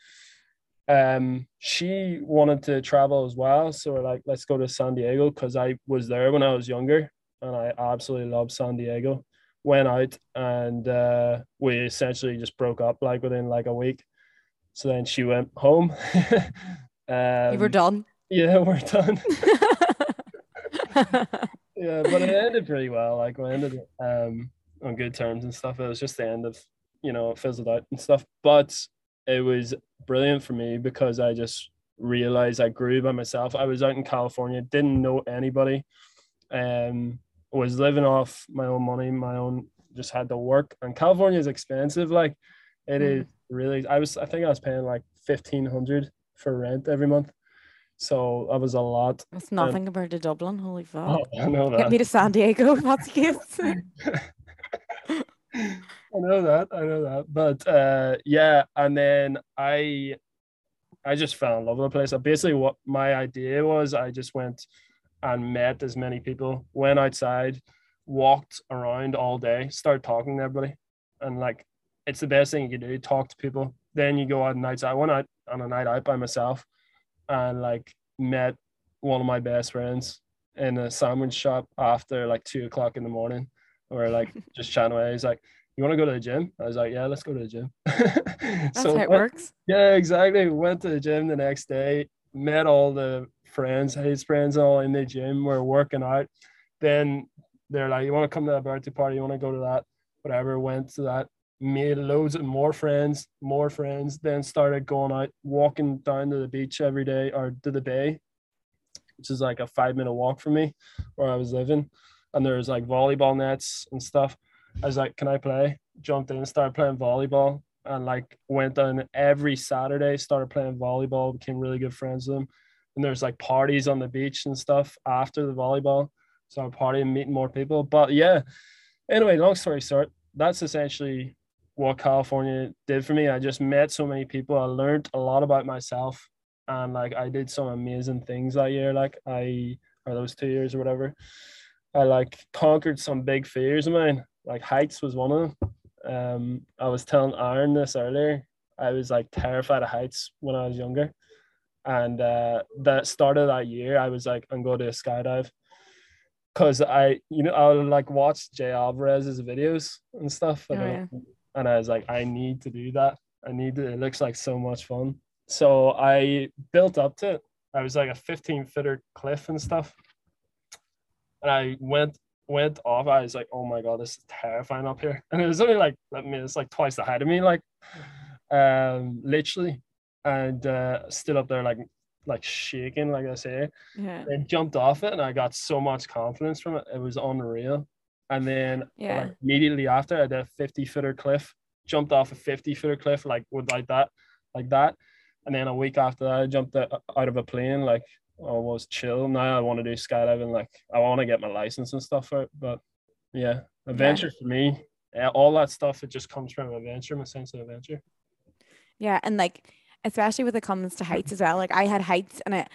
Um, she wanted to travel as well, so we're like, let's go to San Diego, because I was there when I was younger and I absolutely loved San Diego. Went out and uh, we essentially just broke up like within like a week. So then she went home. um, you were done? Yeah, we're done. Yeah, but it ended pretty well. Like, we ended um, on good terms and stuff. It was just the end of, you know, it fizzled out and stuff. But it was brilliant for me because I just realized I grew by myself. I was out in California, didn't know anybody, um, was living off my own money, my own, just had to work. And California is expensive. Like, it mm. is really, I was, I think I was paying like fifteen hundred for rent every month. So that was a lot. That's nothing um, compared to Dublin. Holy fuck. Oh, I know that. Get me to San Diego, that's the case. I know that, I know that. But uh, yeah, and then I I just fell in love with the place. So basically what my idea was, I just went and met as many people, went outside, walked around all day, started talking to everybody. And like, it's the best thing you can do, talk to people. Then you go out nights. I went out on a night out by myself and like met one of my best friends in a sandwich shop after like two o'clock in the morning. Or like just chatting away. He's like, you want to go to the gym? I was like, yeah, let's go to the gym. That's so how it went, works. Yeah, exactly. Went to the gym the next day, met all the friends, his friends all in the gym. We're working out. Then they're like, you want to come to that birthday party? You want to go to that? Whatever. Went to that. Made loads of more friends, more friends. Then started going out, walking down to the beach every day or to the bay, which is like a five minute walk from me where I was living. And there was like volleyball nets and stuff. I was like, can I play? Jumped in and started playing volleyball, and like went down every Saturday, started playing volleyball, became really good friends with them. And there's like parties on the beach and stuff after the volleyball. So I partying, meeting more people. But yeah, anyway, long story short, that's essentially what California did for me. I just met so many people. I learned a lot about myself, and like I did some amazing things that year, like I, or those two years or whatever. I like conquered some big fears of mine. Like heights was one of them. Um, I was telling Aaron this earlier. I was like terrified of heights when I was younger. And uh, that start of that year, I was like, I'm going to skydive. Cause I, you know, I would like watch Jay Alvarez's videos and stuff. And, oh, yeah. I, and I was like, I need to do that. I need to, it looks like so much fun. So I built up to it. I was like a fifteen footer cliff and stuff. And I went went off. I was like, oh my God, this is terrifying up here. And it was only like, I mean, it's like twice the height of me, like, um, literally. And uh, stood up there like like shaking, like I say. Yeah. And jumped off it, and I got so much confidence from it. It was unreal. And then yeah. like, immediately after, I did a fifty footer cliff jumped off a fifty footer cliff, like would like that, like that. And then a week after that, I jumped out of a plane, like I was chill. Now I want to do skydiving, like I want to get my license and stuff out. But yeah, adventure yeah. for me, all that stuff, it just comes from adventure, my sense of adventure. Yeah. And like, especially when it comes to heights as well. Like I had heights and I,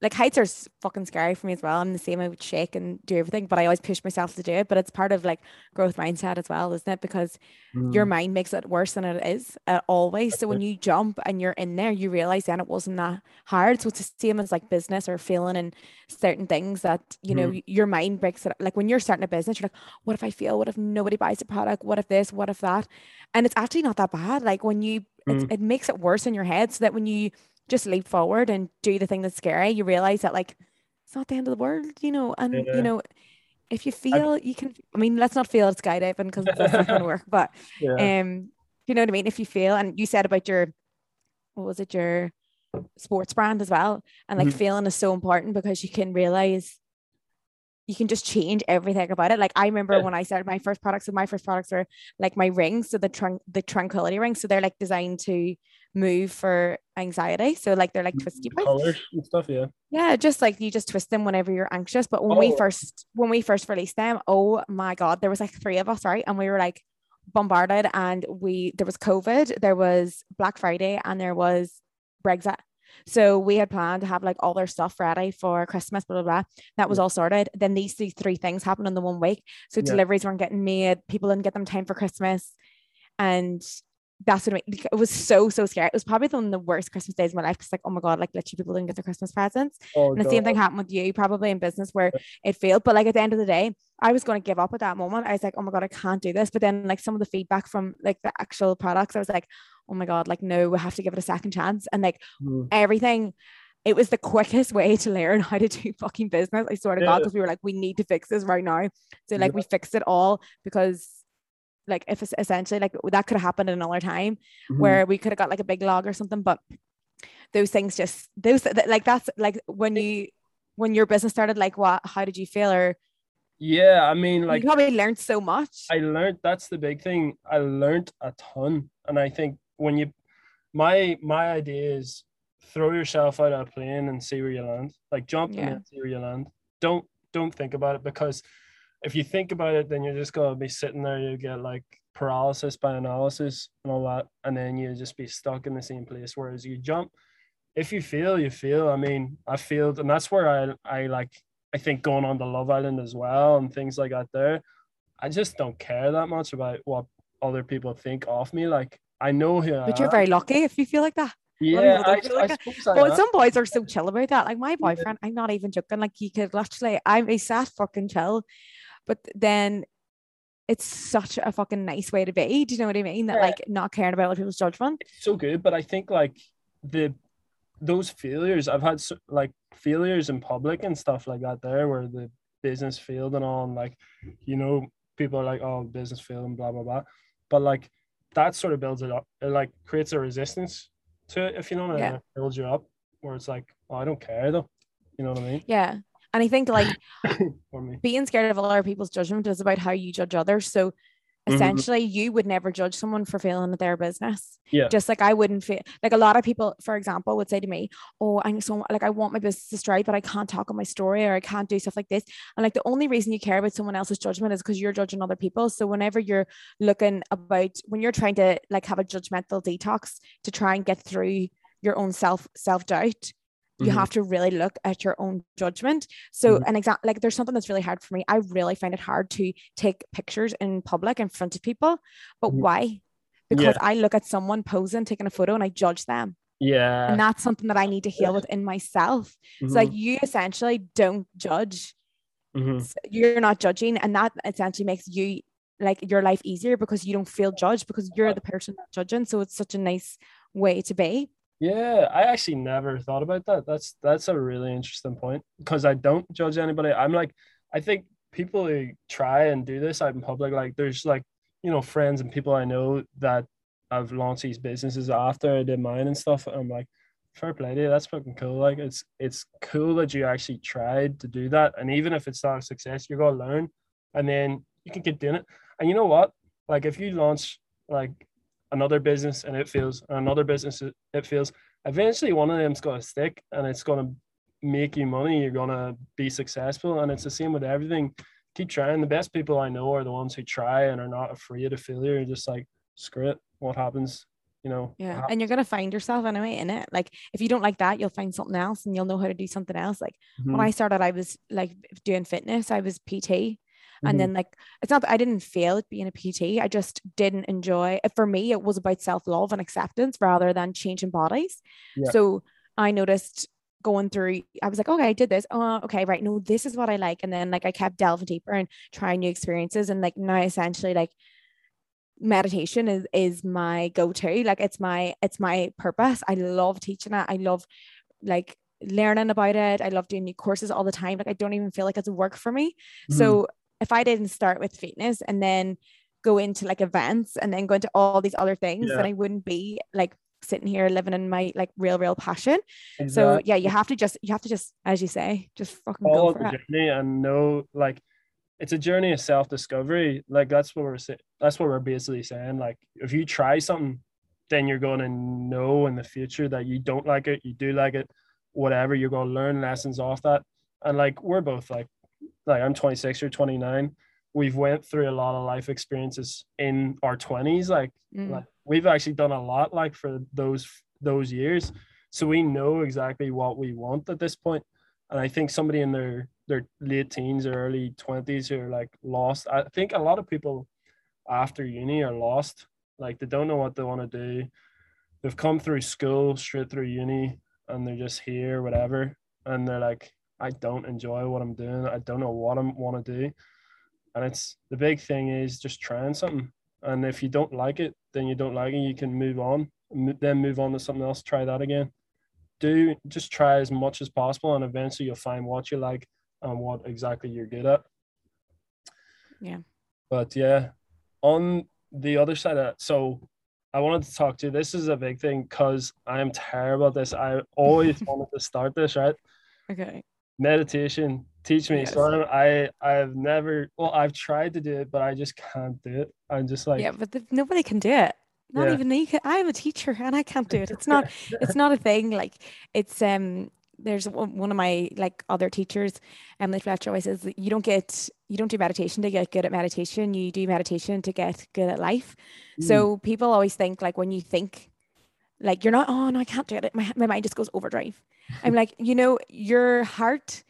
like heights are fucking scary for me as well. I'm the same. I would shake and do everything, but I always push myself to do it. But it's part of like growth mindset as well, isn't it? Because mm. your mind makes it worse than it is uh, always. That's so it. When you jump and you're in there, you realize then it wasn't that hard. So it's the same as like business or failing in certain things that, you know, mm. your mind breaks it. Like when you're starting a business, you're like, what if I fail? What if nobody buys the product? What if this? What if that? And it's actually not that bad. Like when you, mm. it, it makes it worse in your head so that when you just leap forward and do the thing that's scary, you realize that like it's not the end of the world, you know. And yeah. you know, if you feel I, you can I mean let's not fail at skydiving because that's not gonna work, but yeah. um you know what I mean, if you fail. And you said about your what was it your sports brand as well, and like mm-hmm. failing is so important because you can realize you can just change everything about it. Like I remember yeah. when I started my first products, so my first products are like my rings, so the trunk the tranquility rings, so they're like designed to move for anxiety, so like they're like twisty colors and stuff, yeah yeah just like you just twist them whenever you're anxious. But when oh. we first when we first released them, oh my god, there was like three of us, right? And we were like bombarded, and we there was COVID, there was Black Friday, and there was Brexit. So we had planned to have like all their stuff ready for Christmas, blah, blah, blah. That was all sorted. Then these three, three things happened in the one week. So yeah. deliveries weren't getting made. People didn't get them time for Christmas. And that's what I mean. It was so, so scary. It was probably one of the worst Christmas days of my life. Because like, oh my God, like literally people didn't get their Christmas presents. Oh, and the God. Same thing happened with you probably in business where it failed. But like at the end of the day, I was going to give up at that moment. I was like, oh my God, I can't do this. But then like some of the feedback from like the actual products, I was like, oh my God, like, no, we have to give it a second chance. And like mm. everything, it was the quickest way to learn how to do fucking business. I swear to yeah. God, because we were like, we need to fix this right now. So like yeah. we fixed it all because like if it's essentially like that could have happened another time mm-hmm. where we could have got like a big log or something. But those things just, those like, that's like when you, when your business started, like what, how did you feel? Or yeah, I mean, like you probably learned so much. I learned, that's the big thing. I learned a ton. And I think when you, my my idea is throw yourself out of a plane and see where you land. Like jump yeah. and see where you land. Don't don't think about it, because if you think about it, then you're just gonna be sitting there. You get like paralysis by analysis and all that, and then you just be stuck in the same place. Whereas you jump, if you fail, you fail. I mean, I failed, and that's where I I like I think going on to Love Island as well and things like that. There, I just don't care that much about what other people think of me. Like, I know who I But you're am. Very lucky if you feel like that. Yeah, I, I, like I that. I but am. Some boys are so chill about that. Like my boyfriend, I'm not even joking. Like he could literally, I'm a sad fucking chill. But then it's such a fucking nice way to be. Do you know what I mean? That yeah. like not caring about other people's judgment. It's so good. But I think like the those failures, I've had so, like failures in public and stuff like that there where the business failed and all. And like, you know, people are like, oh, business failed and blah, blah, blah. But like, that sort of builds it up. It like creates a resistance to it, if you know what I mean. Yeah. It builds you up where it's like, oh, I don't care though. You know what I mean? Yeah. And I think like being scared of other people's judgment is about how you judge others. So essentially mm-hmm. you would never judge someone for failing at their business. Yeah. Just like I wouldn't feel like a lot of people, for example, would say to me, oh, I'm so like, I want my business to strive, but I can't talk on my story or I can't do stuff like this. And like the only reason you care about someone else's judgment is because you're judging other people. So whenever you're looking about, when you're trying to like have a judgmental detox to try and get through your own self, self-doubt, you mm-hmm. have to really look at your own judgment. So mm-hmm. an example, like there's something that's really hard for me. I really find it hard to take pictures in public in front of people. But mm-hmm. why? Because yeah. I look at someone posing, taking a photo, and I judge them. Yeah. And that's something that I need to heal yeah. within myself. Mm-hmm. So like you essentially don't judge. Mm-hmm. So you're not judging. And that essentially makes you like your life easier because you don't feel judged because you're the person that's judging. So it's such a nice way to be. Yeah, I actually never thought about that. That's that's a really interesting point because I don't judge anybody. I'm like, I think people who try and do this out in public, like there's like, you know, friends and people I know that I've launched these businesses after I did mine and stuff. And I'm like, fair play to you, that's fucking cool. Like it's it's cool that you actually tried to do that. And even if it's not a success, you're gonna learn and then you can keep doing it. And you know what? Like if you launch like another business and it fails, and another business it fails. Eventually one of them's going to stick and it's going to make you money. You're going to be successful. And it's the same with everything. Keep trying. The best people I know are the ones who try and are not afraid of failure. Just like, screw it, what happens, you know? Yeah. Happens. And you're going to find yourself anyway in it. Like if you don't like that, you'll find something else and you'll know how to do something else. Like mm-hmm. when I started, I was like doing fitness, I was P T. And mm-hmm. then like, it's not that I didn't fail at being a P T. I just didn't enjoy it. For me, it was about self-love and acceptance rather than changing bodies. Yeah. So I noticed going through, I was like, okay, I did this. Oh, okay. Right. No, this is what I like. And then like, I kept delving deeper and trying new experiences. And like now essentially like meditation is, is my go-to. Like it's my, it's my purpose. I love teaching it. I love like learning about it. I love doing new courses all the time. Like I don't even feel like it's work for me. Mm-hmm. So if I didn't start with fitness and then go into like events and then go into all these other things, yeah. then I wouldn't be like sitting here living in my like real, real passion. Exactly. So yeah, you have to just, you have to just, as you say, just fucking follow go for the it. Journey and know, like, it's a journey of self-discovery. Like that's what we're saying. That's what we're basically saying. Like if you try something, then you're going to know in the future that you don't like it, you do like it, whatever, you're going to learn lessons off that. And like, we're both like, like I'm twenty-six or twenty-nine. We've went through a lot of life experiences in our twenties. Like, mm. like we've actually done a lot, like for those, those years. So we know exactly what we want at this point. And I think somebody in their, their late teens or early twenties who are like lost. I think a lot of people after uni are lost. Like they don't know what they want to do. They've come through school, straight through uni, and they're just here, whatever. And they're like, I don't enjoy what I'm doing. I don't know what I want to do. And it's the big thing is just trying something. And if you don't like it, then you don't like it. You can move on, then move on to something else. Try that again. Do just try as much as possible. And eventually you'll find what you like and what exactly you're good at. Yeah. But yeah, on the other side of that. So I wanted to talk to you. This is a big thing because I am terrible at this. I always wanted to start this, right? Okay. Meditation, teach me. Yes. So I, I've never, well, I've tried to do it, but I just can't do it. I'm just like, yeah, but the, nobody can do it. Not yeah. even me. I'm a teacher and I can't do it. It's not, it's not a thing. Like it's, um, there's one of my like other teachers, Emily Fletcher, always says that you don't get, you don't do meditation to get good at meditation. You do meditation to get good at life. Mm. So people always think like when you think like you're not, oh no, I can't do it. My, my mind just goes overdrive. I'm like, you know, your heart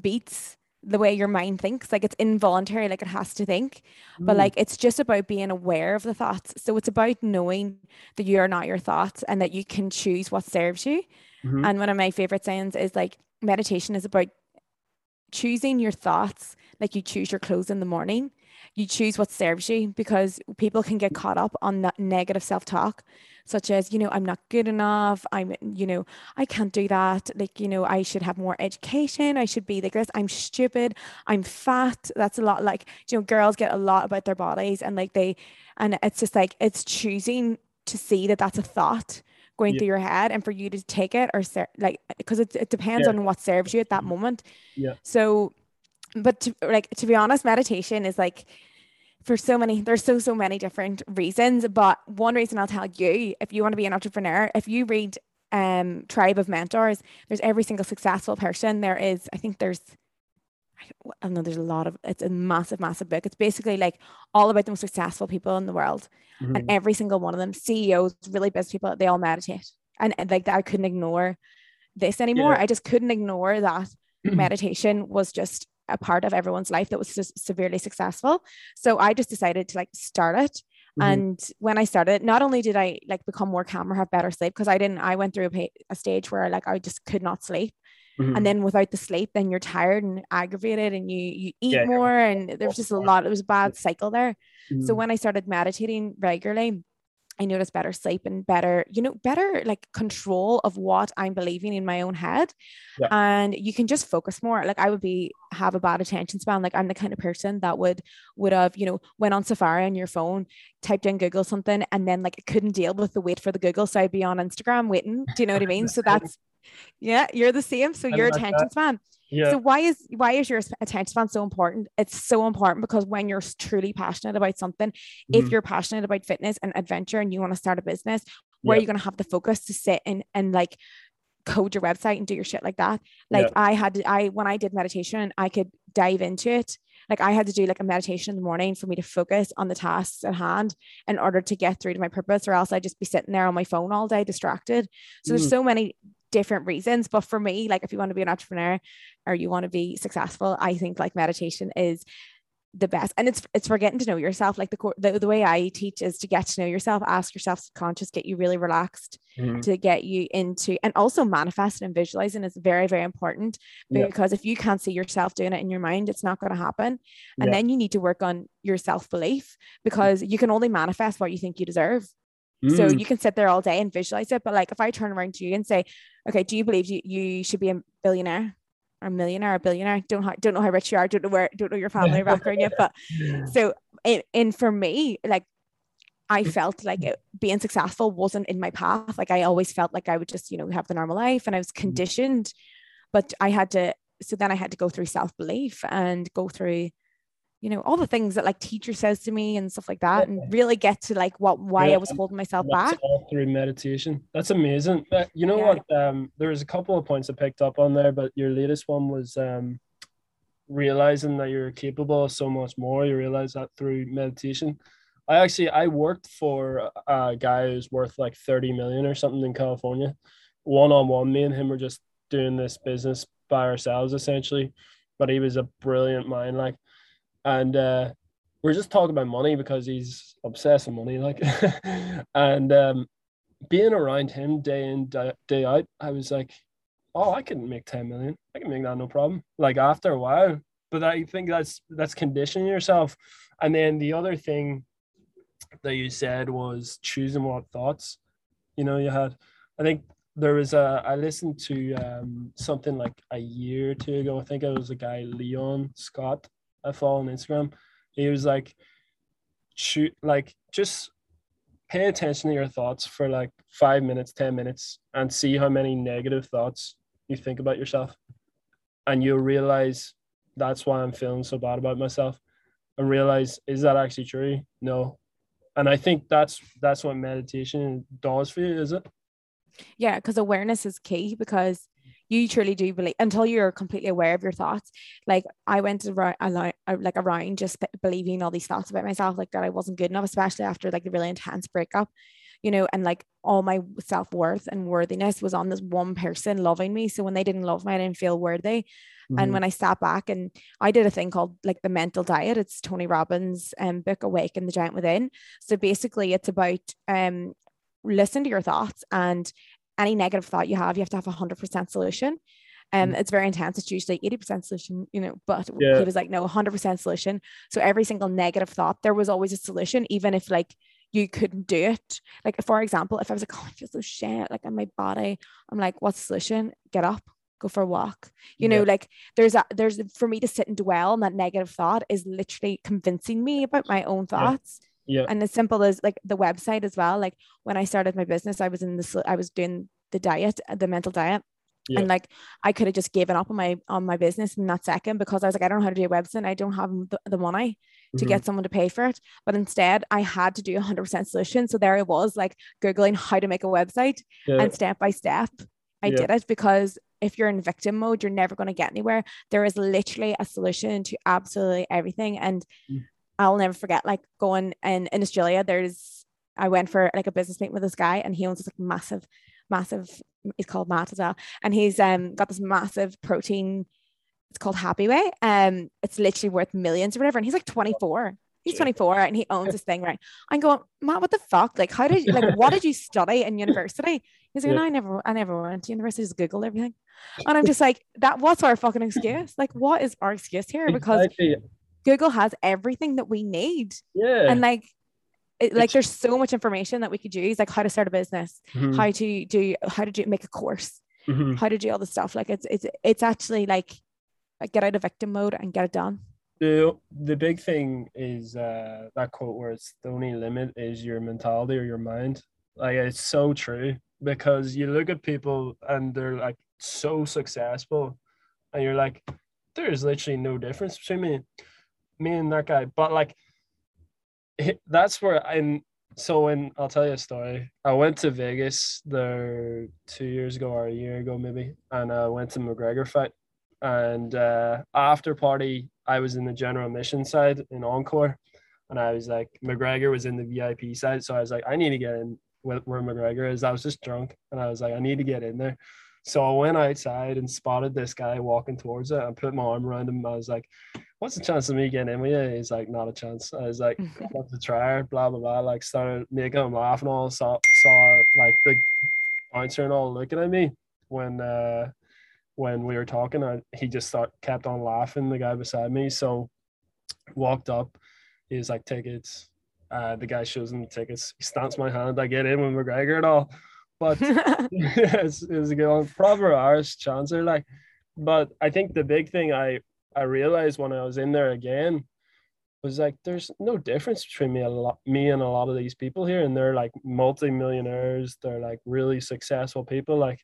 beats the way your mind thinks. Like it's involuntary, like it has to think, mm. but like, it's just about being aware of the thoughts. So it's about knowing that you are not your thoughts and that you can choose what serves you. Mm-hmm. And one of my favorite sayings is like, meditation is about choosing your thoughts. Like you choose your clothes in the morning, you choose what serves you, because people can get caught up on that negative self-talk, such as, you know, I'm not good enough. I'm, you know, I can't do that. Like, you know, I should have more education. I should be like this. I'm stupid. I'm fat. That's a lot. Like, you know, girls get a lot about their bodies and like they, and it's just like, it's choosing to see that that's a thought going yeah. through your head and for you to take it or ser- like, because it, it depends yeah. on what serves you at that moment. Yeah. So, but to, like, to be honest, meditation is like, for so many, there's so, so many different reasons. But one reason I'll tell you, if you want to be an entrepreneur, if you read um, Tribe of Mentors, there's every single successful person. There is, I think there's, I don't know, there's a lot of, it's a massive, massive book. It's basically like all about the most successful people in the world. Mm-hmm. And every single one of them, C E Os, really busy people, they all meditate. And, and like I couldn't ignore this anymore. Yeah. I just couldn't ignore that meditation was just a part of everyone's life that was just severely successful. So I just decided to like start it. Mm-hmm. And when I started, not only did I like become more calm or have better sleep, because I didn't, I went through a, a stage where like, I just could not sleep. Mm-hmm. And then without the sleep, then you're tired and aggravated and you, you eat yeah, more. Yeah. And there was just a lot, it was a bad cycle there. Mm-hmm. So when I started meditating regularly, I noticed better sleep and better, you know, better like control of what I'm believing in my own head. Yeah. And you can just focus more. Like I would be, have a bad attention span. Like I'm the kind of person that would, would have, you know, went on Safari on your phone, typed in Google something, and then like couldn't deal with the wait for the Google. So I'd be on Instagram waiting. Do you know what I mean? So that's, yeah, you're the same. So your attention span. Yeah. So why is why is your attention span so important? It's so important because when you're truly passionate about something, mm-hmm. if you're passionate about fitness and adventure and you want to start a business, where yeah. are you going to have the focus to sit and and like code your website and do your shit like that? Like yeah. I had to, I when I did meditation, I could dive into it. Like I had to do like a meditation in the morning for me to focus on the tasks at hand in order to get through to my purpose, or else I'd just be sitting there on my phone all day distracted. So mm. there's so many different reasons. But for me, like if you want to be an entrepreneur or you want to be successful, I think like meditation is the best. And it's, it's for getting to know yourself. Like the, the, the way I teach is to get to know yourself, ask yourself subconscious, get you really relaxed mm. to get you into, and also manifesting and visualizing is very, very important because yeah. if you can't see yourself doing it in your mind, it's not going to happen. And yeah. then you need to work on your self-belief because you can only manifest what you think you deserve. Mm. So you can sit there all day and visualize it. But like, if I turn around to you and say, okay, do you believe you, you should be a billionaire? Or millionaire or billionaire, don't ha- don't know how rich you are, don't know where, don't know your family background yet, but yeah. so and, and for me, like I felt like it, being successful wasn't in my path. Like I always felt like I would just, you know, have the normal life, and I was conditioned, but I had to, so then I had to go through self-belief and go through, you know, all the things that like teacher says to me and stuff like that, and really get to like what, why yeah, I was holding myself back. All through meditation. That's amazing. But you know yeah. what? Um, there was a couple of points I picked up on there, but your latest one was um, realizing that you're capable of so much more. You realize that through meditation. I actually, I worked for a guy who's worth like thirty million or something in California. One-on-one, me and him were just doing this business by ourselves essentially, but he was a brilliant mind. Like, And uh, we're just talking about money because he's obsessed with money, like, and um, being around him day in, day out, I was like, oh, I can make ten million. I can make that no problem. Like after a while, but I think that's, that's conditioning yourself. And then the other thing that you said was choosing what thoughts, you know, you had. I think there was a, I listened to um, something like a year or two ago. I think it was a guy, Leon Scott. I follow on Instagram. He was like, shoot, like just pay attention to your thoughts for like five minutes, ten minutes, and see how many negative thoughts you think about yourself. And you'll realize that's why I'm feeling so bad about myself, and realize, is that actually true? No. And I think that's, that's what meditation does for you, is it? Yeah. Cause awareness is key, because you truly do believe until you're completely aware of your thoughts. Like I went around, like around just believing all these thoughts about myself, like that I wasn't good enough, especially after like a really intense breakup, you know, and like all my self-worth and worthiness was on this one person loving me. So when they didn't love me, I didn't feel worthy. Mm-hmm. And when I sat back, and I did a thing called like the mental diet, it's Tony Robbins um, book, Awaken the Giant Within. So basically it's about um, listen to your thoughts, and any negative thought you have, you have to have a hundred percent solution. Um, mm. It's very intense. It's usually eighty percent solution, you know, but yeah. he was like, no, a hundred percent solution. So every single negative thought, there was always a solution, even if like you couldn't do it. Like, for example, if I was like, oh, I feel so shit, like on my body, I'm like, what's the solution? Get up, go for a walk. You yeah. know, like there's a, there's for me to sit and dwell on that negative thought is literally convincing me about my own thoughts. Yeah. Yeah. And as simple as like the website as well. Like when I started my business, I was in this, I was doing the diet, the mental diet. Yeah. And like, I could have just given up on my, on my business in that second, because I was like, I don't know how to do a website. I don't have the, the money to mm-hmm. get someone to pay for it. But instead I had to do a hundred percent solution. So there I was like Googling how to make a website yeah. and step by step I yeah. did it, because if you're in victim mode, you're never going to get anywhere. There is literally a solution to absolutely everything. And mm-hmm. I'll never forget like going and in, in Australia, there's, I went for like a business meeting with this guy, and he owns this like massive, massive, he's called Matt as well. And he's um got this massive protein, it's called Happy Way. Um, it's literally worth millions or whatever. And he's like twenty-four. He's twenty-four and he owns this thing, right? I'm going, Matt, what the fuck? Like, how did you, like, what did you study in university? He's like, yeah. no, I never, I never went to university. Just Googled everything. And I'm just like, that, what's our fucking excuse? Like, what is our excuse here? Because Google has everything that we need. Yeah. And like, it, like it's, there's so much information that we could use, like how to start a business, mm-hmm. how to do, how to do, make a course, mm-hmm. how to do all this stuff. Like it's, it's, it's actually like, like get out of victim mode and get it done. The, the big thing is uh, that quote where it's the only limit is your mentality or your mind. Like it's so true, because you look at people and they're like so successful, and you're like, there is literally no difference between me, me and that guy. But like, that's where I'm. So when I'll tell you a story, I went to Vegas there two years ago or a year ago maybe, and I went to McGregor fight. And uh, after party, I was in the general admission side in Encore, and I was like, McGregor was in the V I P side, so I was like, I need to get in where McGregor is. I was just drunk, and I was like, I need to get in there. So I went outside and spotted this guy walking towards it. I put my arm around him. I was like, what's the chance of me getting in with you? He's like, not a chance. I was like, what's the trier? Blah, blah, blah. Like, started making him laugh and all. Saw, saw like, the bouncer and all looking at me when uh, when we were talking. I, he just start, kept on laughing, the guy beside me. So walked up. He was like, tickets. Uh, the guy shows him the tickets. He stamps my hand. I get in with McGregor and all. But yeah, it's, it was a good one. Proper Irish chancer, like. But I think the big thing I, I realized when I was in there again was like, there's no difference between me a lot, me and a lot of these people here, and they're like multi-millionaires. They're like really successful people. Like,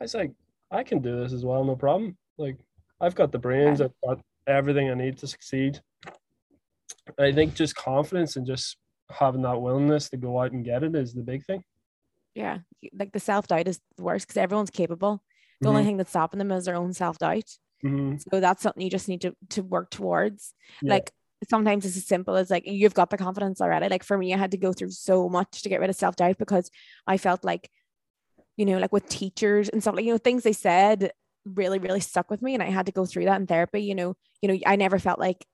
I was like, I can do this as well, no problem. Like, I've got the brains, I've got everything I need to succeed. And I think just confidence and just having that willingness to go out and get it is the big thing. Yeah, like the self-doubt is the worst because everyone's capable. The mm-hmm. only thing that's stopping them is their own self-doubt. Mm-hmm. So that's something you just need to, to work towards. Yeah. Like sometimes it's as simple as like, you've got the confidence already. Like for me, I had to go through so much to get rid of self-doubt because I felt like, you know, like with teachers and stuff, like, you know, things they said really, really stuck with me. And I had to go through that in therapy. You know, you know, I never felt like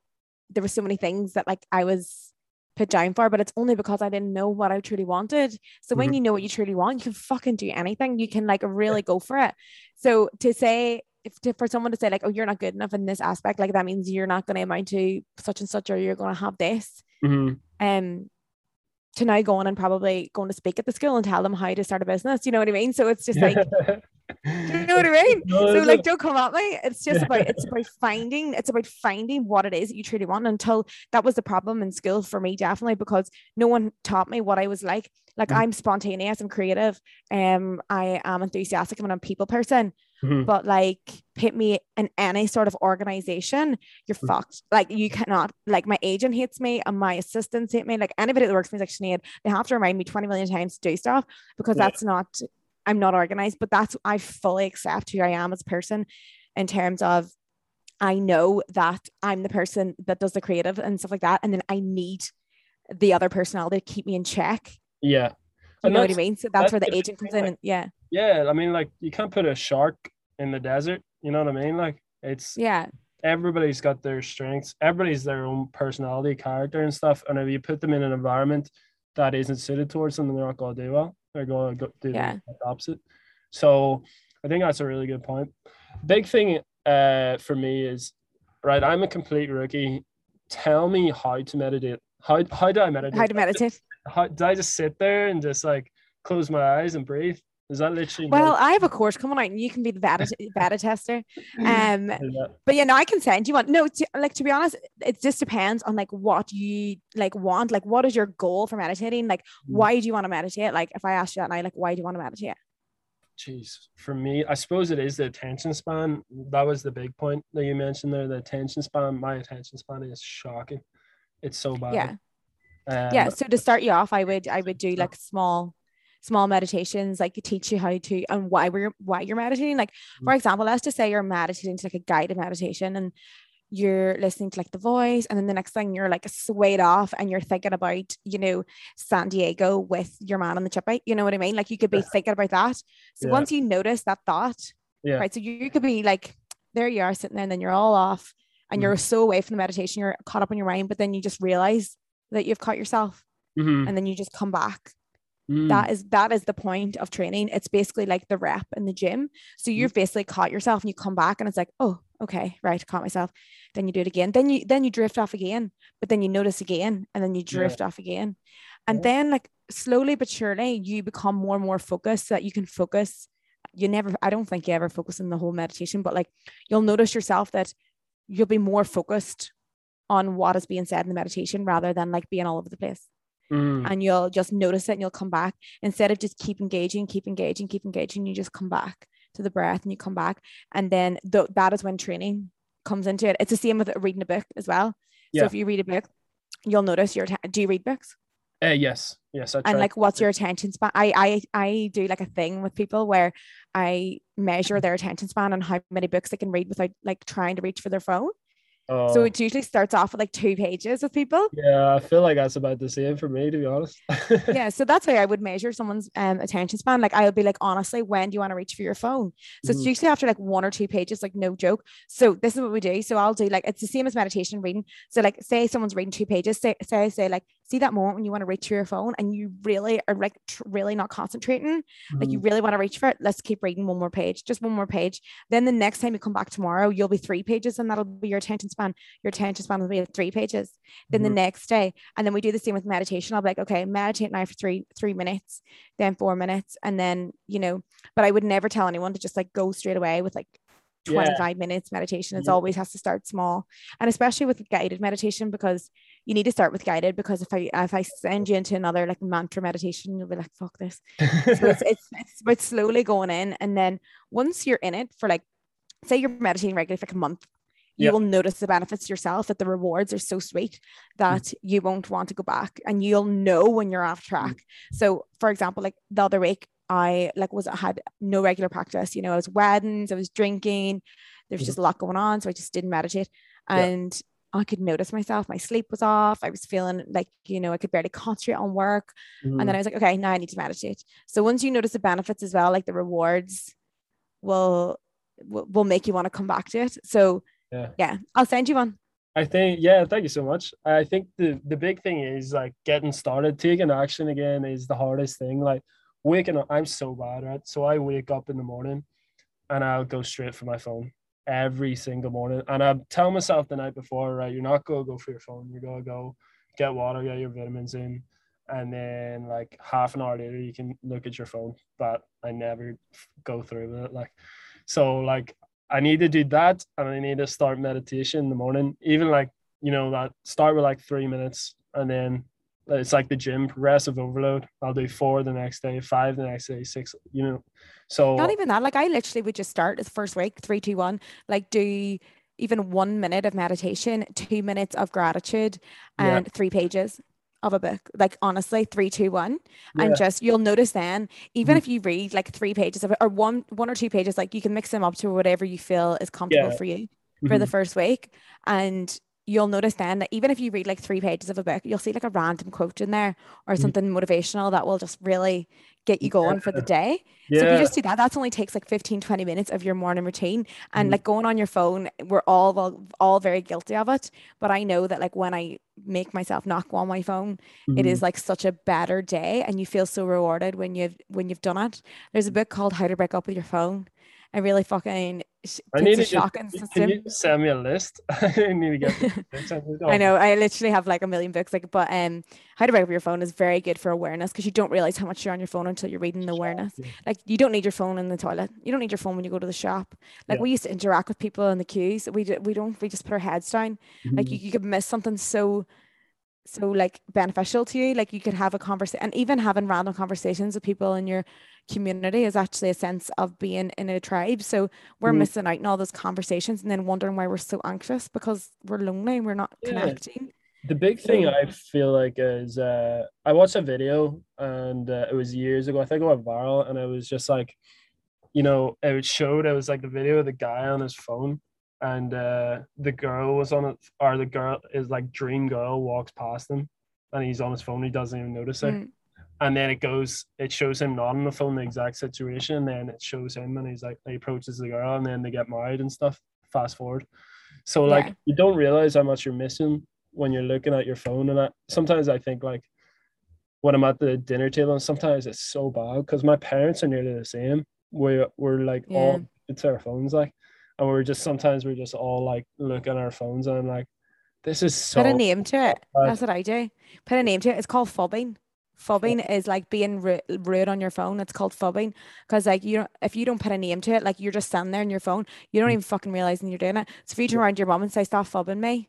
there were so many things that like I was put down for, but it's only because I didn't know what I truly wanted. So when mm-hmm. you know what you truly want, you can fucking do anything. You can like really go for it. So to say, if to, for someone to say like, oh, you're not good enough in this aspect, like that means you're not going to amount to such and such, or you're going to have this. Mm-hmm. Um, to now go on and probably going to speak at the school and tell them how to start a business. You know what I mean? So it's just like, you know what I mean? No, so like, don't come at me. It's just about, it's about finding, it's about finding what it is that you truly want. Until that was the problem in school for me, definitely, because no one taught me what I was like. Like mm-hmm. I'm spontaneous, I'm creative. Um, I am enthusiastic. I'm a people person, mm-hmm. but like put me in any sort of organization, you're mm-hmm. fucked. Like you cannot, like my agent hates me and my assistants hate me. Like anybody that works with me is like, Sinead, they have to remind me twenty million times to do stuff because yeah. that's not, I'm not organized, but that's, I fully accept who I am as a person in terms of, I know that I'm the person that does the creative and stuff like that. And then I need the other personality to keep me in check. Yeah. You know what I mean? So that's, that's where the agent comes in. And, yeah. Yeah. I mean, like you can't put a shark in the desert. You know what I mean? Like it's, yeah, everybody's got their strengths. Everybody's their own personality, character and stuff. And if you put them in an environment that isn't suited towards them, they're not going to do well. They're going to do yeah. the opposite. So I think that's a really good point. Big thing uh, for me is, right, I'm a complete rookie. Tell me how to meditate. How how do I meditate? How to meditate? How, do I just sit there and just like close my eyes and breathe? Is that literally? Well, like- I have a course coming out and you can be the beta, beta tester. Um, yeah. But yeah, no, I can send you one. No, to, like, to be honest, it just depends on like what you like want. Like, what is your goal for meditating? Like, why do you want to meditate? Like, if I asked you that night, like, why do you want to meditate? Jeez, for me, I suppose it is the attention span. That was the big point that you mentioned there, the attention span. My attention span is shocking. It's so bad. Yeah. Um, yeah. So to start you off, I would, I would do like small, small meditations, like teach you how to and why we're why you're meditating. Like for example, let's just say you're meditating to like a guided meditation and you're listening to like the voice, and then the next thing you're like swayed off and you're thinking about, you know, San Diego with your man on the chip out. You know what I mean? Like you could be thinking about that. So yeah. once you notice that thought, yeah. right? So you could be like, there you are sitting there, and then you're all off and mm-hmm. you're so away from the meditation, you're caught up in your mind, but then you just realize that you've caught yourself mm-hmm. and then you just come back. Mm. That is that is the point of training. It's basically like the rep in the gym. So you've mm. basically caught yourself and you come back and it's like, oh, okay, right, caught myself. Then you do it again. Then you then you drift off again, but then you notice again and then you drift yeah. off again. And yeah. then like slowly but surely you become more and more focused so that you can focus. You never, I don't think you ever focus in the whole meditation, but like you'll notice yourself that you'll be more focused on what is being said in the meditation rather than like being all over the place. Mm. And you'll just notice it and you'll come back instead of just keep engaging, keep engaging, keep engaging. You just come back to the breath and you come back. And then th- that is when training comes into it. It's the same with reading a book as well. Yeah. So if you read a book, you'll notice your, t- do you read books? Uh, yes. Yes. I try. And like, what's your attention span? I, I, I do like a thing with people where I measure their attention span on how many books they can read without like trying to reach for their phone. Oh. So it usually starts off with like two pages with people. Yeah, I feel like that's about the same for me, to be honest. Yeah, so that's how I would measure someone's um attention span. Like I'll be like, honestly, when do you want to reach for your phone? So mm. it's usually after like one or two pages, like no joke. So this is what we do. So I'll do like, it's the same as meditation reading. So like, say someone's reading two pages, say say, say like, see that moment when you want to reach for your phone and you really are like tr- really not concentrating, mm. like you really want to reach for it. Let's keep reading one more page, just one more page. Then the next time you come back tomorrow, you'll be three pages and that'll be your attention span. Your attention span will be three pages. Then mm. the next day, and then we do the same with meditation. I'll be like, okay, meditate now for three three minutes, then four minutes, and then you know. But I would never tell anyone to just like go straight away with like twenty-five yeah. minutes meditation. It's yeah. always has to start small, and especially with guided meditation, because you need to start with guided, because if I if I send you into another like mantra meditation, you'll be like, fuck this. So it's, it's it's it's slowly going in. And then once you're in it for like, say you're meditating regularly for like a month, you yep. will notice the benefits yourself, that the rewards are so sweet that mm. you won't want to go back, and you'll know when you're off track. Mm. So for example, like the other week, I like was I had no regular practice, you know, I was weddings, I was drinking, there's mm. just a lot going on. So I just didn't meditate. And yep. I could notice myself, my sleep was off. I was feeling like, you know, I could barely concentrate on work. Mm. And then I was like, okay, now I need to meditate. So once you notice the benefits as well, like the rewards will, will, will make you want to come back to it. So yeah. yeah, I'll send you one. I think, yeah, thank you so much. I think the, the big thing is like getting started, taking action again is the hardest thing. Like waking up, I'm so bad, right? So I wake up in the morning and I'll go straight for my phone every single morning, and I tell myself the night before, right, you're not gonna go for your phone, you're gonna go get water, get your vitamins in, and then like half an hour later you can look at your phone. But I never go through with it, like, so like I need to do that, and I need to start meditation in the morning, even like, you know, that start with like three minutes, and then it's like the gym, progressive overload. I'll do four the next day, five the next day, six, you know. So not even that, like I literally would just start the first week, three, two, one, like do even one minute of meditation, two minutes of gratitude, and yeah. three pages of a book. Like honestly, three, two, one. And yeah. just, you'll notice then, even mm. if you read like three pages of it, or one, one or two pages, like you can mix them up to whatever you feel is comfortable yeah. for you mm-hmm. for the first week. And you'll notice then that even if you read like three pages of a book, you'll see like a random quote in there or something mm-hmm. motivational that will just really get you going yeah. for the day. Yeah. So if you just do that, that's only takes like fifteen, twenty minutes of your morning routine. And mm-hmm. like going on your phone, we're all, all, all very guilty of it. But I know that like when I make myself not go on my phone, mm-hmm. it is like such a better day, and you feel so rewarded when you've, when you've done it. There's a book called How to Break Up with Your Phone. I really fucking it's I need a shocking system. Can you send me a list? I need to get. I know. I literally have like a million books. Like, but um, How to Break Up Your Phone is very good for awareness, because you don't realize how much you're on your phone until you're reading the awareness. Yeah. Like, you don't need your phone in the toilet. You don't need your phone when you go to the shop. Like yeah. we used to interact with people in the queues. We do, we don't. We just put our heads down. Mm-hmm. Like you, you could miss something so. so like beneficial to you. Like you could have a conversation, and even having random conversations with people in your community is actually a sense of being in a tribe. So we're mm. missing out on all those conversations, and then wondering why we're so anxious, because we're lonely and we're not yeah. connecting. The big thing I feel like is uh I watched a video, and uh, it was years ago, I think it went viral, and it was just like, you know, it showed, it was like the video of the guy on his phone, and uh the girl was on it, or the girl is like dream girl walks past him, and he's on his phone, he doesn't even notice it. Mm. And then it goes, it shows him not on the phone, the exact situation, and then it shows him, and he's like, he approaches the girl, and then they get married and stuff, fast forward. So like yeah. you don't realize how much you're missing when you're looking at your phone. And I, sometimes I think like when I'm at the dinner table, and sometimes it's so bad, because my parents are nearly the same, we're, we're like yeah. all it's our phones, like. And we're just, sometimes we're just all like looking at our phones, and I'm like, this is so. Put a name to it. Bad. That's what I do. Put a name to it. It's called fobbing. Fobbing yeah. is like being rude on your phone. It's called fobbing, because like you don't, if you don't put a name to it, like you're just standing there on your phone, you don't even fucking realize you're doing it. So if you turn around to your mom and say, "Stop fobbing me,"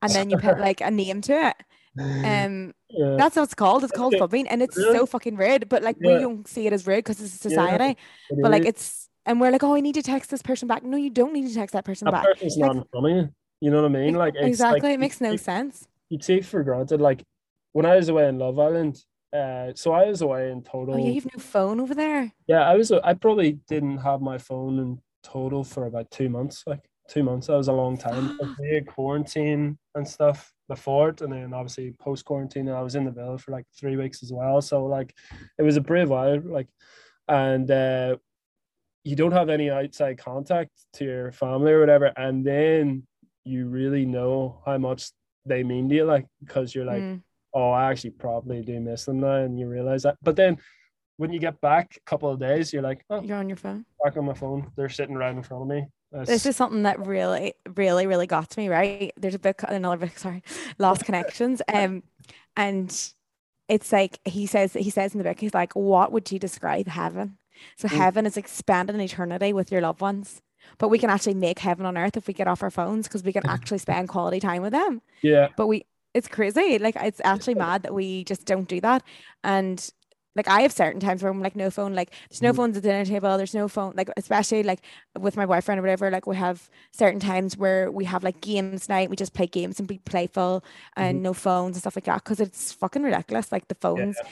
and then you put like a name to it. Um, yeah. That's what it's called. It's called fobbing, and it's yeah. so fucking rude. But like yeah. we don't see it as rude because it's a society. Yeah. But like it's. and we're like, oh, I need to text this person back. No, you don't need to text that person that back. That person's like, not coming. You know what I mean? Like it's, exactly, like, it makes no it, sense. You take for granted. Like when I was away in Love Island, uh, so I was away in total. Oh, yeah, you have no phone over there. Yeah, I was. I probably didn't have my phone in total for about two months. Like two months, that was a long time. I did quarantine and stuff before it, and then obviously post quarantine, I was in the villa for like three weeks as well. So like, it was a brave while. Like, and uh, you don't have any outside contact to your family or whatever, and then you really know how much they mean to you, like, because you're like, mm. oh, I actually probably do miss them now, and you realize that. But then when you get back a couple of days, you're like, oh, you're on your phone. Back on my phone. They're sitting right in front of me. That's... This is something that really, really, really got to me. Right? There's a book, another book, sorry, Lost Connections. Um, and it's like he says, he says in the book, he's like, what would you describe heaven? So mm. heaven is expanding eternity with your loved ones. But we can actually make heaven on earth if we get off our phones, because we can actually spend quality time with them. Yeah. But we, it's crazy. Like, it's actually mad that we just don't do that. And like, I have certain times where I'm like, no phone, like there's no phones at the dinner table. There's no phone, like, especially like with my boyfriend or whatever, like we have certain times where we have like games night. We just play games and be playful and mm-hmm. no phones and stuff like that. Cause it's fucking ridiculous. Like the phones. Yeah.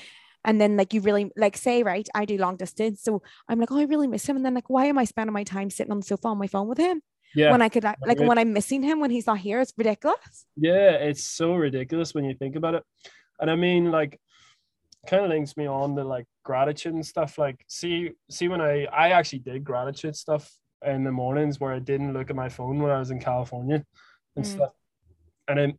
And then like you really like say, right, I do long distance. So I'm like, oh, I really miss him. And then like, why am I spending my time sitting on the sofa on my phone with him? Yeah. When I could like, like when I'm missing him, when he's not here, it's ridiculous. Yeah. It's so ridiculous when you think about it. And I mean, like, kind of links me on to like gratitude and stuff. Like, see, see when I, I actually did gratitude stuff in the mornings where I didn't look at my phone when I was in California and mm. stuff. And then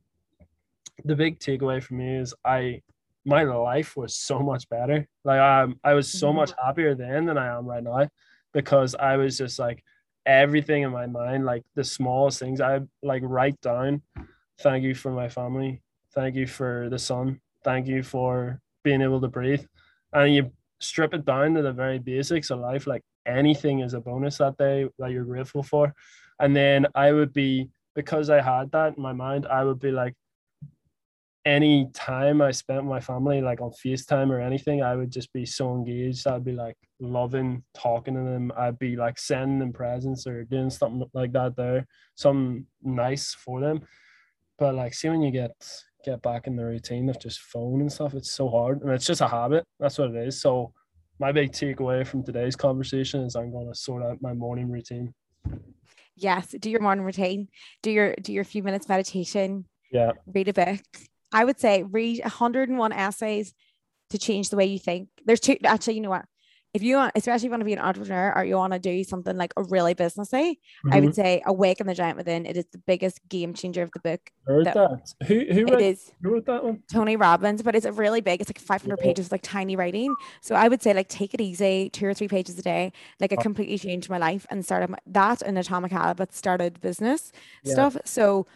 the big takeaway for me is I, my life was so much better. Like um, I was so much happier then than I am right now, because I was just like everything in my mind, like the smallest things I like write down. Thank you for my family. Thank you for the sun. Thank you for being able to breathe. And you strip it down to the very basics of life. Like anything is a bonus that day that you're grateful for. And then I would be, because I had that in my mind, I would be like, any time I spent with my family, like on FaceTime or anything, I would just be so engaged. I'd be like loving talking to them. I'd be like sending them presents or doing something like that there, something nice for them. But like, see when you get get back in the routine of just phone and stuff, it's so hard. And it's just a habit. That's what it is. So my big takeaway from today's conversation is I'm going to sort out my morning routine. Yes, do your morning routine. Do your do your few minutes meditation. Yeah. Read a book. I would say read one hundred and one essays to change the way you think. There's two, actually, you know what? If you want, especially if you want to be an entrepreneur or you want to do something like a really businessy, mm-hmm. I would say Awaken the Giant Within. It is the biggest game changer of the book. I heard that, that. Who, who, wrote, it is who wrote that one? Tony Robbins, but it's a really big, it's like five hundred yeah. pages, like tiny writing. So I would say like take it easy, two or three pages a day. Like it completely changed my life and started my, that and Atomic Habits started business yeah. stuff. So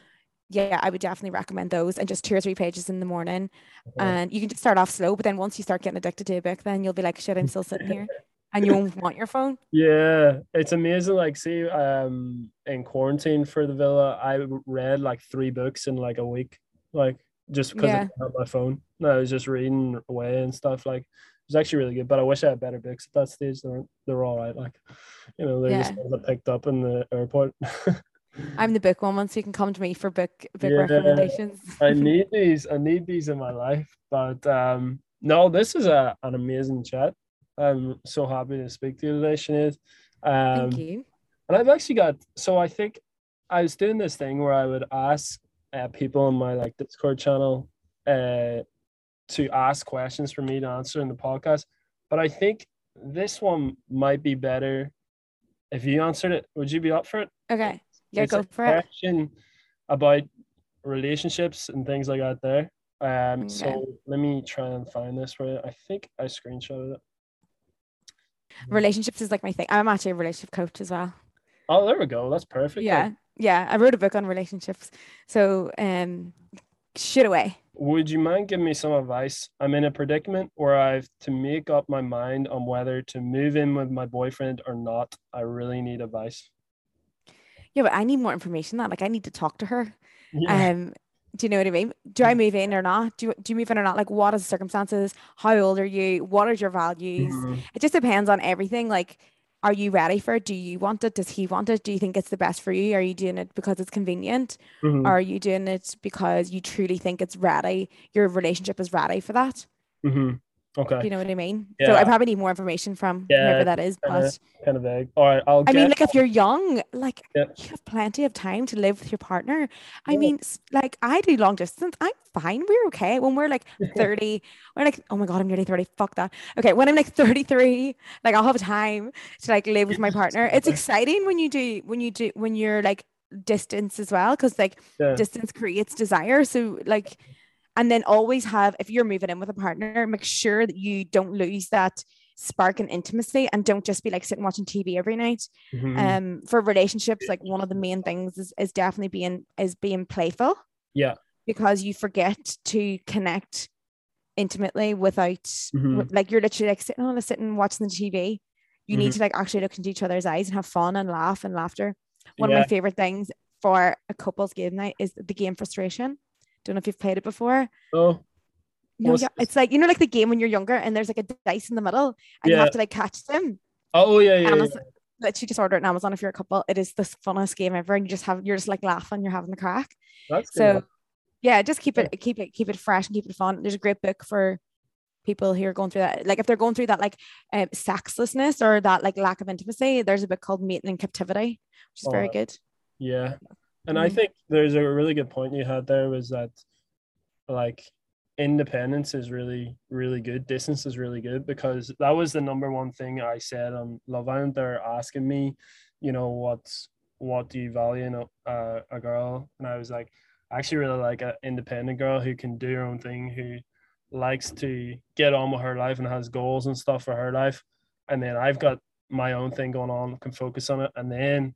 yeah, I would definitely recommend those, and just two or three pages in the morning. Okay. And you can just start off slow, but then once you start getting addicted to a book, then you'll be like, shit, I'm still sitting here, and you won't want your phone. Yeah, it's amazing. Like, see, um, in quarantine for the villa, I read like three books in like a week, like just because yeah. I didn't have my phone. No, I was just reading away and stuff. Like, it was actually really good, but I wish I had better books at that stage. They're, they're all right. Like, you know, they're yeah. just ones I picked up in the airport. I'm the book woman, so you can come to me for book book yeah, recommendations. I need these. I need these in my life. But um, no, this is a, an amazing chat. I'm so happy to speak to you today, Sinead. Um, Thank you. And I've actually got, so I think I was doing this thing where I would ask uh, people on my like Discord channel uh, to ask questions for me to answer in the podcast. But I think this one might be better if you answered it. Would you be up for it? Okay. Yeah, it's go for a question it. About relationships and things like that there. Um, okay. So let me try and find this for you. I think I screenshotted it. Relationships is like my thing. I'm actually a relationship coach as well. Oh, there we go. That's perfect. Yeah. Like, yeah. I wrote a book on relationships. So um, shoot away. Would you mind giving me some advice? I'm in a predicament where I have to make up my mind on whether to move in with my boyfriend or not. I really need advice. Yeah, but I need more information than that. Like, I need to talk to her. Yeah. Um, do you know what I mean? Do I move in or not? Do you, do you move in or not? Like, what are the circumstances? How old are you? What are your values? Mm-hmm. It just depends on everything. Like, are you ready for it? Do you want it? Does he want it? Do you think it's the best for you? Are you doing it because it's convenient? Mm-hmm. Or are you doing it because you truly think it's ready? Your relationship is ready for that. Mm-hmm. Okay. You know what I mean? Yeah. So I probably need more information from yeah, whoever that is. Kinda, but kind of vague. All right, I'll I guess. mean, like if you're young, like yeah. you have plenty of time to live with your partner. I yeah. mean, like I do long distance. I'm fine. We're okay. When we're like thirty, we're like, oh my God, I'm nearly thirty. Fuck that. Okay. When I'm like thirty-three, like I'll have time to like live with my partner. It's exciting when you do, when you do, when you're like distance as well. Cause like yeah. distance creates desire. So like, and then always have, if you're moving in with a partner, make sure that you don't lose that spark and intimacy, and don't just be like sitting watching T V every night. Mm-hmm. Um, for relationships, like one of the main things is, is definitely being is being playful. Yeah, because you forget to connect intimately without, mm-hmm. with, like you're literally like sitting on a sitting watching the T V. You mm-hmm. need to like actually look into each other's eyes and have fun and laugh and laughter. One yeah. of my favorite things for a couple's game night is the game Frustration. Don't know if you've played it before. Oh, no, yeah, it's like, you know, like the game when you're younger and there's like a dice in the middle and yeah. you have to like catch them. Oh yeah, yeah. Honestly, yeah. Literally just order it on Amazon if you're a couple. It is the funnest game ever, and you just have you're just like laughing, you're having a crack. That's so good. Yeah, just keep it, keep it, keep it fresh and keep it fun. There's a great book for people who are going through that, like if they're going through that like uh, sexlessness or that like lack of intimacy. There's a book called Mating in Captivity, which is oh, very good. Yeah. And I think there's a really good point you had there, was that like independence is really, really good. Distance is really good, because that was the number one thing I said on Love Island. They're asking me, you know, what's, what do you value in a, uh, a girl? And I was like, I actually really like an independent girl who can do her own thing, who likes to get on with her life and has goals and stuff for her life. And then I've got my own thing going on, can focus on it. And then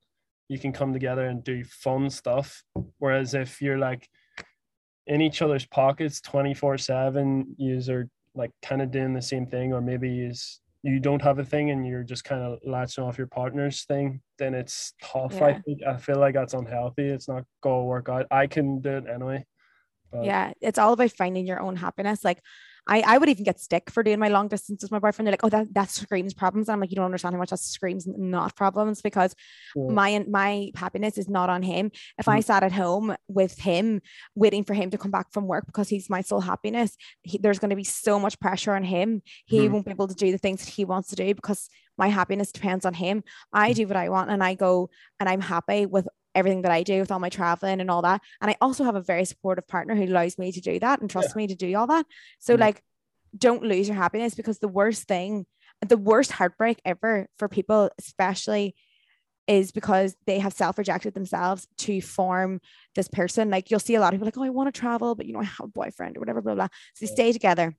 you can come together and do fun stuff. Whereas if you're like in each other's pockets twenty-four seven, you're like kind of doing the same thing, or maybe you you don't have a thing and you're just kind of latching off your partner's thing, then it's tough. Yeah. I think I feel like that's unhealthy. It's not gonna work out. I can do it anyway. But. Yeah, it's all about finding your own happiness. Like I, I would even get stick for doing my long distance with my boyfriend. They're like, oh, that, that screams problems. And I'm like, you don't understand how much that screams not problems, because yeah. my my happiness is not on him. If mm-hmm. I sat at home with him, waiting for him to come back from work because he's my sole happiness, he, there's going to be so much pressure on him. He mm-hmm. won't be able to do the things that he wants to do, because my happiness depends on him. I mm-hmm. do what I want, and I go and I'm happy with everything that I do, with all my traveling and all that. And I also have a very supportive partner who allows me to do that and trusts yeah. me to do all that. So yeah. like, don't lose your happiness, because the worst thing, the worst heartbreak ever for people, especially, is because they have self-rejected themselves to form this person. Like you'll see a lot of people like, oh, I want to travel, but you know, I have a boyfriend or whatever, blah, blah. So they yeah. stay together.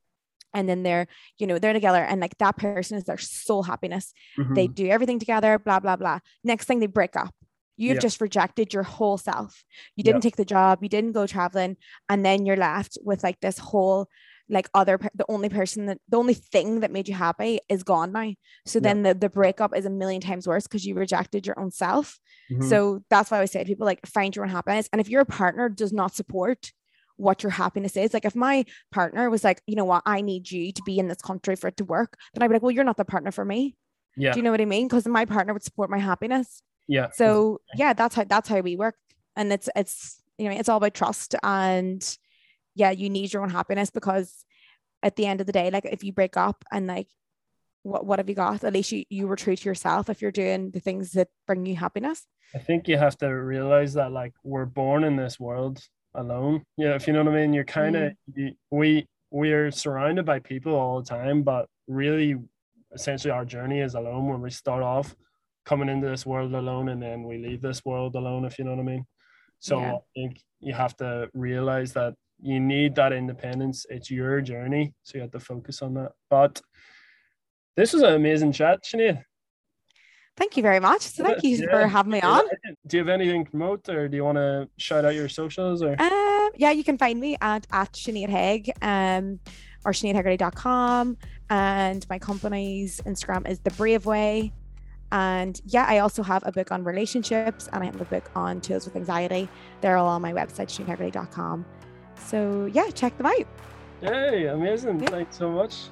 And then they're, you know, they're together, and like that person is their sole happiness. Mm-hmm. They do everything together, blah, blah, blah. Next thing, they break up. You've yeah. just rejected your whole self. You didn't yeah. take the job. You didn't go traveling. And then you're left with like this whole, like other, the only person that, the only thing that made you happy is gone now. So yeah. then the, the breakup is a million times worse, because you rejected your own self. Mm-hmm. So that's why I say to people, like, find your own happiness. And if your partner does not support what your happiness is, like if my partner was like, you know what, I need you to be in this country for it to work, then I'd be like, well, you're not the partner for me. Yeah. Do you know what I mean? Because my partner would support my happiness. Yeah. So yeah, that's how that's how we work, and it's it's you know it's all about trust, and yeah, you need your own happiness, because at the end of the day, like if you break up and like what what have you got? At least you you were true to yourself if you're doing the things that bring you happiness. I think you have to realize that like we're born in this world alone. Yeah, if you know what I mean, you're kind of mm-hmm. we we are surrounded by people all the time, but really, essentially, our journey is alone when we start off. Coming into this world alone, and then we leave this world alone, if you know what I mean. So yeah. I think you have to realize that you need that independence. It's your journey, so you have to focus on that. But this was an amazing chat, Sinead. Thank you very much. So thank you yeah. for having me on. Do you have anything to promote, or do you want to shout out your socials? Or um, yeah, you can find me at at Sinead Hagg, um, or Sinead Haggerty dot com, and my company's Instagram is The Brave Way. And yeah, I also have a book on relationships, and I have a book on tools with anxiety. They're all on my website, Sinead Haggerty dot com. So yeah, check them out. Hey, amazing. Yeah. Thanks so much.